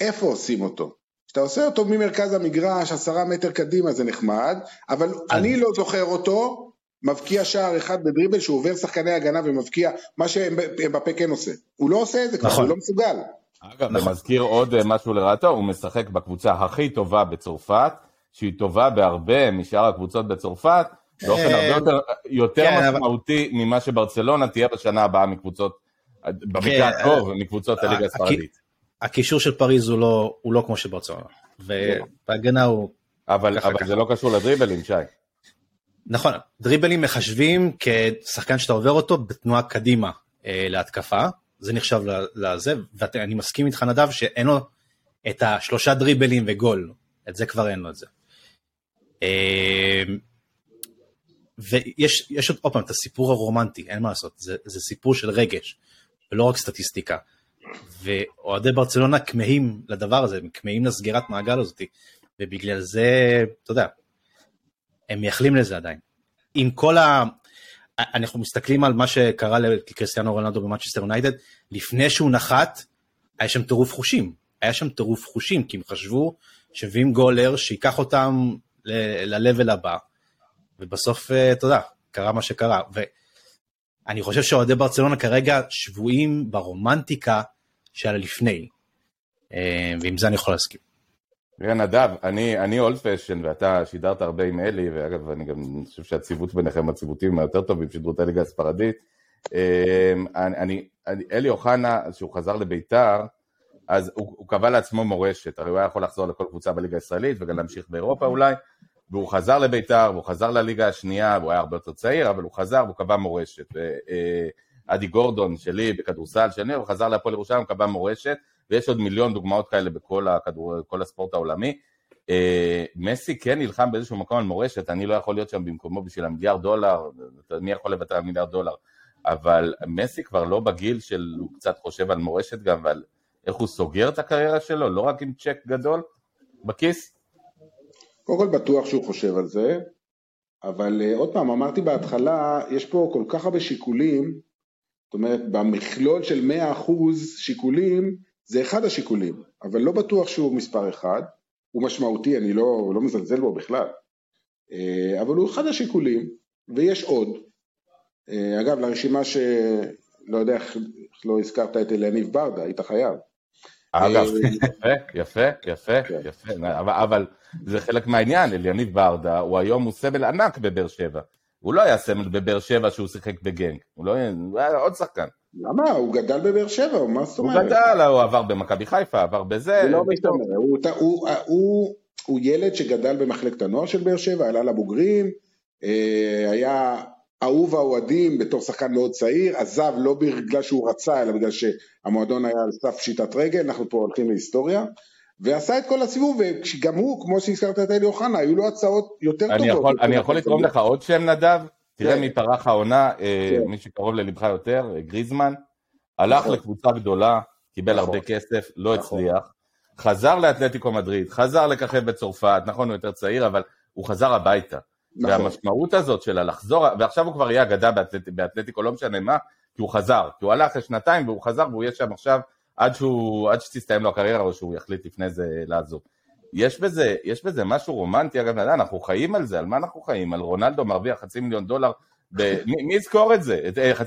איפה עושים אותו? כשאתה עושה אותו ממרכז המגרש, 10 מטר קדימה, זה נחמד, אבל אני לא זוכר אותו, מבקיע שער אחד בדריבל שהוא עובר שחקני הגנה ומבקיע מה שבפה כן עושה. הוא לא עושה את זה, הוא לא מסוגל. אגב, ומזכיר עוד משהו לרעתו, הוא משחק בקבוצה הכי טובה בצרפת, שהיא טובה בהרבה משאר הקבוצות בצרפת, באופן הרבה יותר משמעותי ממה שברצלונה תהיה בשנה הבאה מקבוצות, במקרה הטוב, מקבוצות הליגה הספרדית. הקישור של פריז הוא לא כמו שברצלונה, והגנה הוא... אבל זה לא קשור לדריבלים, שי. נכון, דריבלים מחשבים כשחקן שאתה עובר אותו בתנועה קדימה להתקפה, זה נחשב לזה, ואני מסכים איתך נדב שאין לו את ה3 דריבלים וגול, את זה כבר אין לו את זה. ויש עוד פעם את הסיפור הרומנטי, אין מה לעשות, זה סיפור של רגש, ולא רק סטטיסטיקה, ואוהדי ברצלונה כמהים לדבר הזה, כמהים לסגירת מעגל הזאת, ובגלל זה, אתה יודע, הם מייחלים לזה עדיין. עם כל אנחנו מסתכלים על מה שקרה לקריסטיאנו רונלדו במנצ'סטר יונייטד, לפני שהוא נחת, היה שם טירוף חושים. היה שם טירוף חושים, כי הם חשבו שביאים גולר שיקח אותם ללבל הבא, ובסוף, תודה, קרה מה שקרה. ואני חושב שאוהדי ברצלונה כרגע שבועים ברומנטיקה שעלה לפני, ועם זה אני יכול להסכים. נדב, אני אולד פשן, ואתה שידרת הרבה עם אלי, ואגב, אני גם חושב שהציוות ביניכם, הציוותים היותר טובים, שידרו את הליגה הספרדית. אלי אוחנה, שהוא חזר לביתר, אז הוא קבע לעצמו מורשת, הרי הוא היה יכול לחזור לכל קבוצה בליגה הישראלית, וגם להמשיך באירופה אולי, והוא חזר לביתר, והוא חזר לליגה השנייה, והוא היה הרבה יותר צעיר, אבל הוא חזר, והוא קבע מורשת. אדי גורדון שלי בכדורסל שני, הוא חזר להפועל ירושלים, הוא קבע מורשת, ויש עוד מיליון דוגמאות כאלה בכל הספורט העולמי. מסי כן נלחם באיזשהו מקום על מורשת, אני לא יכול להיות שם במקומו בשביל $1 מיליארד, מי יכול לוותר על $1 מיליארד, אבל מסי כבר לא בגיל של, הוא קצת חושב על מורשת גם, ועל איך הוא סוגר את הקריירה שלו, לא רק עם צ'ק גדול בכיס. קודם כל בטוח שהוא חושב על זה, אבל עוד פעם, אמרתי בהתחלה, יש פה כל כך הרבה שיקולים, זאת אומרת, במכלול של 100% שיקולים, זה אחד השיקולים, אבל לא בטוח שהוא מספר אחד, הוא משמעותי, אני לא מזלזל בו בכלל, אבל הוא אחד השיקולים, ויש עוד, אגב, לרשימה שלא יודע איך לא הזכרת את אלניב ברדה, היית חייב. אגב, יפה, אבל זה חלק מהעניין, אלניב ברדה, הוא היום הוא סמל ענק בבאר שבע, הוא לא היה סמל בבאר שבע שהוא שיחק בגנק, הוא היה עוד שחקן. למה? הוא גדל בבאר שבע, מה זאת אומרת? הוא גדל, הוא עבר במכבי חיפה, עבר בזה. הוא לא משתמע, הוא ילד שגדל במחלקת הנוער של באר שבע, עלה לבוגרים, היה אהוב האוהדים בתור שחקן מאוד צעיר, עזב לא בגלל שהוא רצה, אלא בגלל שהמועדון היה על סף פשיטת רגל, אנחנו פה הולכים להיסטוריה, ועשה את כל הסיבוב, וגם הוא, כמו שהזכרת את אלי אוחנה, היו לו הצעות יותר טובות. אני יכול לתרום לך עוד שם נדב? תראה מי פרח העונה, מי שקרוב ללבך יותר, גריזמן, הלך לקבוצה גדולה, קיבל הרבה כסף, לא הצליח, חזר לאתלטיקו מדריד, חזר לככה בצרפת, נכון הוא יותר צעיר, אבל הוא חזר הביתה, והמשמעות הזאת שלה לחזור, ועכשיו הוא כבר יהיה אגדה באתלטיקו, לא משנה מה, כי הוא חזר, כי הוא הלך לשנתיים והוא חזר, והוא יהיה שם עכשיו, עד שתסתיים לו הקריירה, או שהוא יחליט לפני זה לעזוב. יש בזה משהו רומנטי, אגב, אנחנו חיים על זה, על מה אנחנו חיים? על רונלדו מרוויח $500,000, מי יזכור את זה? $500,000,000,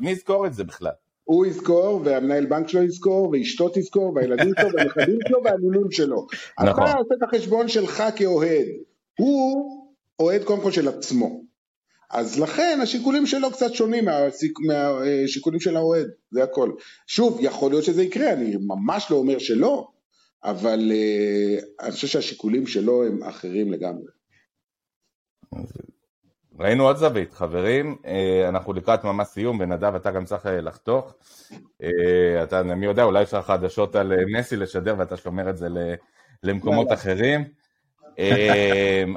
מי יזכור את זה בכלל? הוא יזכור, והמנהל בנק שלו יזכור, ואשתו תזכור, והילדים שלו, והנכדים שלו, והנילון שלו. אתה עושה את החשבון שלך כאוהד, הוא אוהד קודם כל של עצמו, אז לכן השיקולים שלו קצת שונים מהשיקולים של האוהד, זה הכל. שוב, יכול להיות שזה יקרה, אני ממש לא אומר שלא, אבל אני חושב שהשיקולים שלו הם אחרים לגמרי. ראינו עוד זווית, חברים, אנחנו לקראת ממש סיום, ונדב, אתה גם צריך לחתוך, אתה, מי יודע, אולי יש לך חדשות על מסי לשדר, ואתה שומר את זה למקומות אחרים,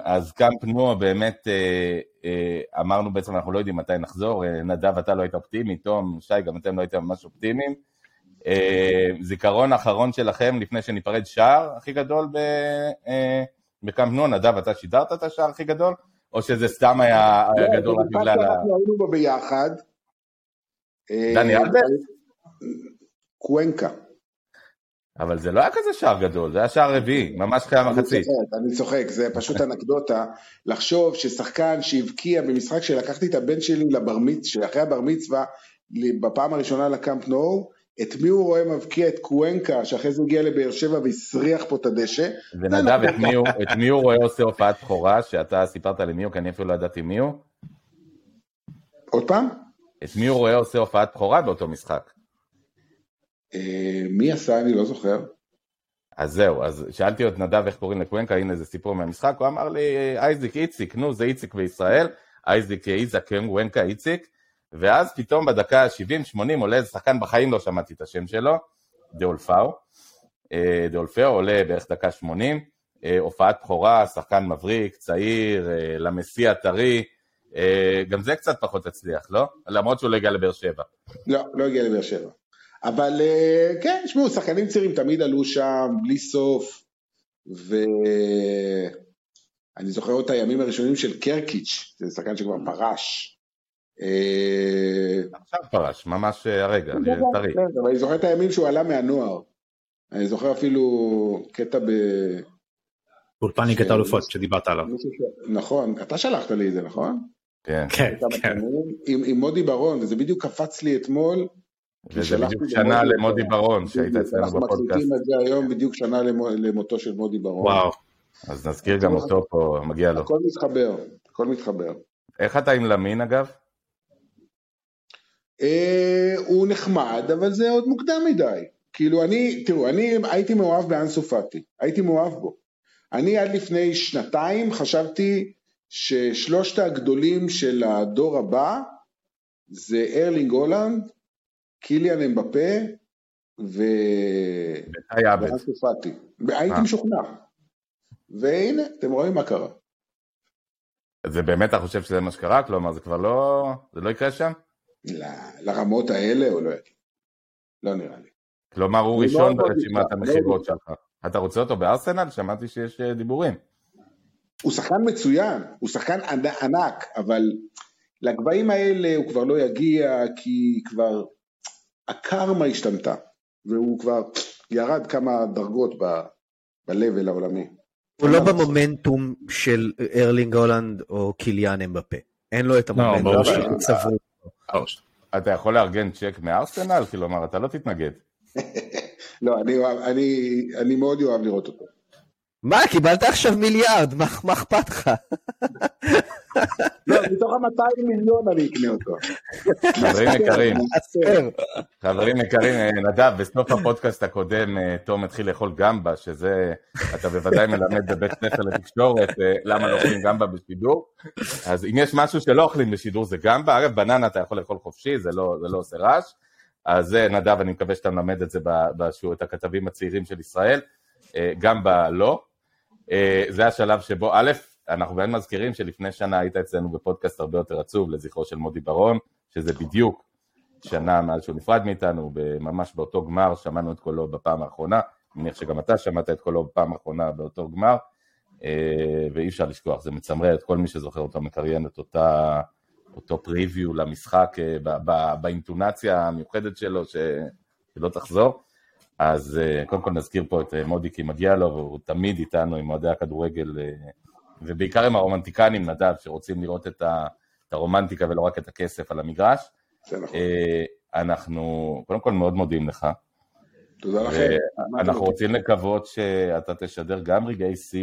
אז קאמפ נו, באמת, אמרנו בעצם, אנחנו לא יודעים מתי נחזור, נדב, אתה לא היית אופטימי, תום, שי, גם אתם לא הייתם ממש אופטימיים, זיכרון האחרון שלכם לפני שניפרד, שער הכי גדול בקאמפ נו, נדב, אתה שידרת את השער הכי גדול, או שזה סתם היה גדול רק בגלל... אנחנו היינו בו ביחד. דני אלבס? קוונקה. אבל זה לא היה כזה שער גדול, זה היה שער רביעי, ממש חייה מחצית. אני צוחק, זה פשוט אנקדוטה, לחשוב ששחקן שהבקיע במשחק שלקחתי את הבן שלי לבר מצווה, אחרי הבר מצווה, בפעם הראשונה לקאמפ נו, את מי הוא רואה מבקיע את קוונקה, שאחרי זה הגיע לבאר שבע והסריח פה את הדשא. ונדב, את מי הוא רואה עושה הופעת בכורה, שאתה סיפרת למי הוא, כי אני אפילו לא ידעתי מי הוא. עוד פעם? את מי הוא רואה עושה הופעת בכורה באותו משחק. מי עשה, אני לא זוכר. אז זהו, אז שאלתי את נדב איך קוראים לקוונקה, הנה זה סיפור מהמשחק, הוא אמר לי, אייזיק איציק, נו זה איציק בישראל, אייזיק קוונקה איציק, ואז פתאום בדקה 70-80 עולה איזה שחקן, בחיים לא שמעתי את השם שלו, דאולפאו עולה בערך דקה 80, הופעת בחורה, שחקן מבריק, צעיר, למסיע טרי, גם זה קצת פחות הצליח, לא? למרות שהוא לא הגיע לבאר שבע. לא הגיע לבאר שבע. אבל כן, שמעו, שחקנים צעירים תמיד עלו שם, בלי סוף, ואני זוכר את הימים הראשונים של קרקיץ', זה שחקן שכבר פרש, עכשיו פרש, ממש הרגע, טרי. אבל אני זוכר את הימים שהוא עלה מהנוער, אני זוכר אפילו קטע אולפניקת אלופות שדיברת עליו. נכון, אתה שלחת לי את זה, נכון? כן. עם מודי ברון, וזה בדיוק קפץ לי אתמול, וזה בדיוק שנה למודי ברון, שהיית אצלנו בפודקאסט. אנחנו מקליטים את זה היום בדיוק שנה למותו של מודי ברון. וואו, אז נזכיר גם אותו פה, מגיע לו. הכל מתחבר. איך אתה עם למין אגב? הוא נחמד, אבל זה עוד מוקדם מדי. כאילו אני הייתי מאוהב באנסופתי, הייתי מאוהב בו. אני עד לפני שנתיים חשבתי ששלושת הגדולים של הדור הבא, זה ארלינג הולנד, קיליאן אמבפה, ואנסופתי. הייתי משוכנע. והנה, אתם רואים מה קרה. זה באמת אתה חושב שזה מה שקרה? כלומר, זה כבר לא... זה לא יקרה שם? לרמות האלה או לא? לא נראה לי. כלומר, הוא ראשון ברשימת המכירות שלך. אתה רוצה אותו בארסנל? שמעתי שיש דיבורים. הוא שחקן מצוין, הוא שחקן ענק, אבל לגבהים האלה הוא כבר לא יגיע, כי כבר הקרמה השתנתה, והוא כבר ירד כמה דרגות בלבל העולמי. הוא לא במומנטום של ארלינג הולנד או קיליאן אמבפה. אין לו את המומנטום של צבור. אתה יכול לארגן צ'ק מארסנל? כלומר, אתה לא תתנגד. לא, אני מאוד אוהב לראות אותו. מה, קיבלת עכשיו מיליארד, מה אכפת לך? לא, מתוך ה-200 מיליון אני אקנה אותו. חברים יקרים, נדב, בסוף הפודקאסט הקודם, תום התחיל לאכול גמבה, שזה, אתה בוודאי מלמד בבית ספר לתקשורת, למה לא אוכלים גמבה בשידור, אז אם יש משהו שלא אוכלים בשידור זה גמבה, אגב, בננה אתה יכול לאכול חופשי, זה לא עושה רעש, אז נדב, אני מקווה שאתה מלמד את זה בשיעור, את הכתבים הצעירים של ישראל, גם בלא, זה השלב שבו, א', אנחנו באמת מזכירים שלפני שנה היית אצלנו בפודקאסט הרבה יותר עצוב לזכרו של מודי ברון, שזה בדיוק שנה מעל שהוא נפרד מאיתנו, ממש באותו גמר, שמענו את קולו בפעם האחרונה, מניח שגם אתה שמעת את קולו בפעם האחרונה באותו גמר, ואי אפשר לשכוח, זה מצמרר את כל מי שזוכר אותו מקריין, את אותו פריוויו למשחק, באינטונציה המיוחדת שלו, שלא תחזור, אז קודם כל נזכיר פה את מודי כי מגיע לו, והוא תמיד איתנו עם מועדי הכדורגל, ובעיקר עם הרומנטיקנים נדב, שרוצים לראות את הרומנטיקה ולא רק את הכסף על המגרש. אנחנו קודם כל מאוד מודים לך. תודה לכם. אנחנו רוצים לקוות שאתה תשדר גם רגעי C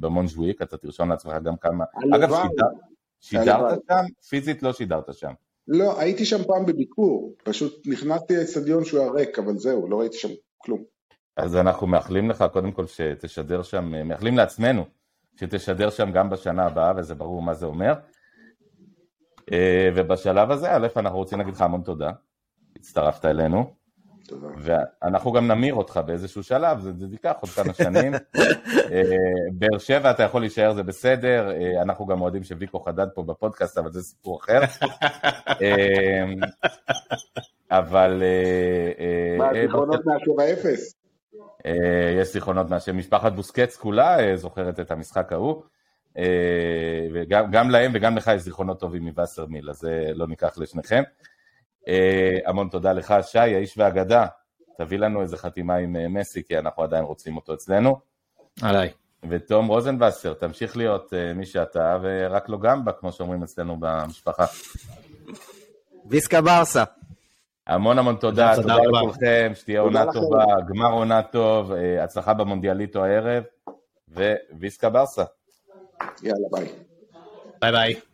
במונג'וויק, אתה תרשום לעצמך גם כמה... אגב, שידרת שם? פיזית לא שידרת שם. לא, הייתי שם פעם בביקור, פשוט נכנסתי לאצטדיון שהוא הריק, אבל זהו, לא ראיתי שם כלום. אז אנחנו מאחלים לך, קודם כל שתשדר שם, מאחלים לעצמנו, שתשדר שם גם בשנה הבאה, וזה ברור מה זה אומר. ובשלב הזה, א', אנחנו רוצים להגיד לך המון תודה, הצטרפת אלינו, ואנחנו גם נמיר אותך באיזשהו שלב, זה ייקח עוד כמה שנים. באר שבע אתה יכול להישאר, זה בסדר, אנחנו גם מועדים שוויקו חדד פה בפודקאסט, אבל זה סיפור אחר. אבל... מה, זיכרונות מהשבע אפס? יש זיכרונות מהשבע, משפחת בוסקץ כולה זוכרת את המשחק ההוא, וגם להם וגם לך יש זיכרונות טובים מבאסרמיל, אז זה לא ניקח לשניכם. המון תודה לך, שי, האיש והגדה, תביא לנו איזה חתימה עם מסי, כי אנחנו עדיין רוצים אותו אצלנו. עליי. ותום רוזנבסר, תמשיך להיות מי שאתה, ורק לא גמבה, כמו שאומרים אצלנו במשפחה. ויסקה ברסה. המון המון תודה, תודה לכולכם, שתהיה עונה טובה, גמר עונה טוב, הצלחה במונדיאליטו הערב, וויסקה ברסה. יאללה, ביי. ביי ביי.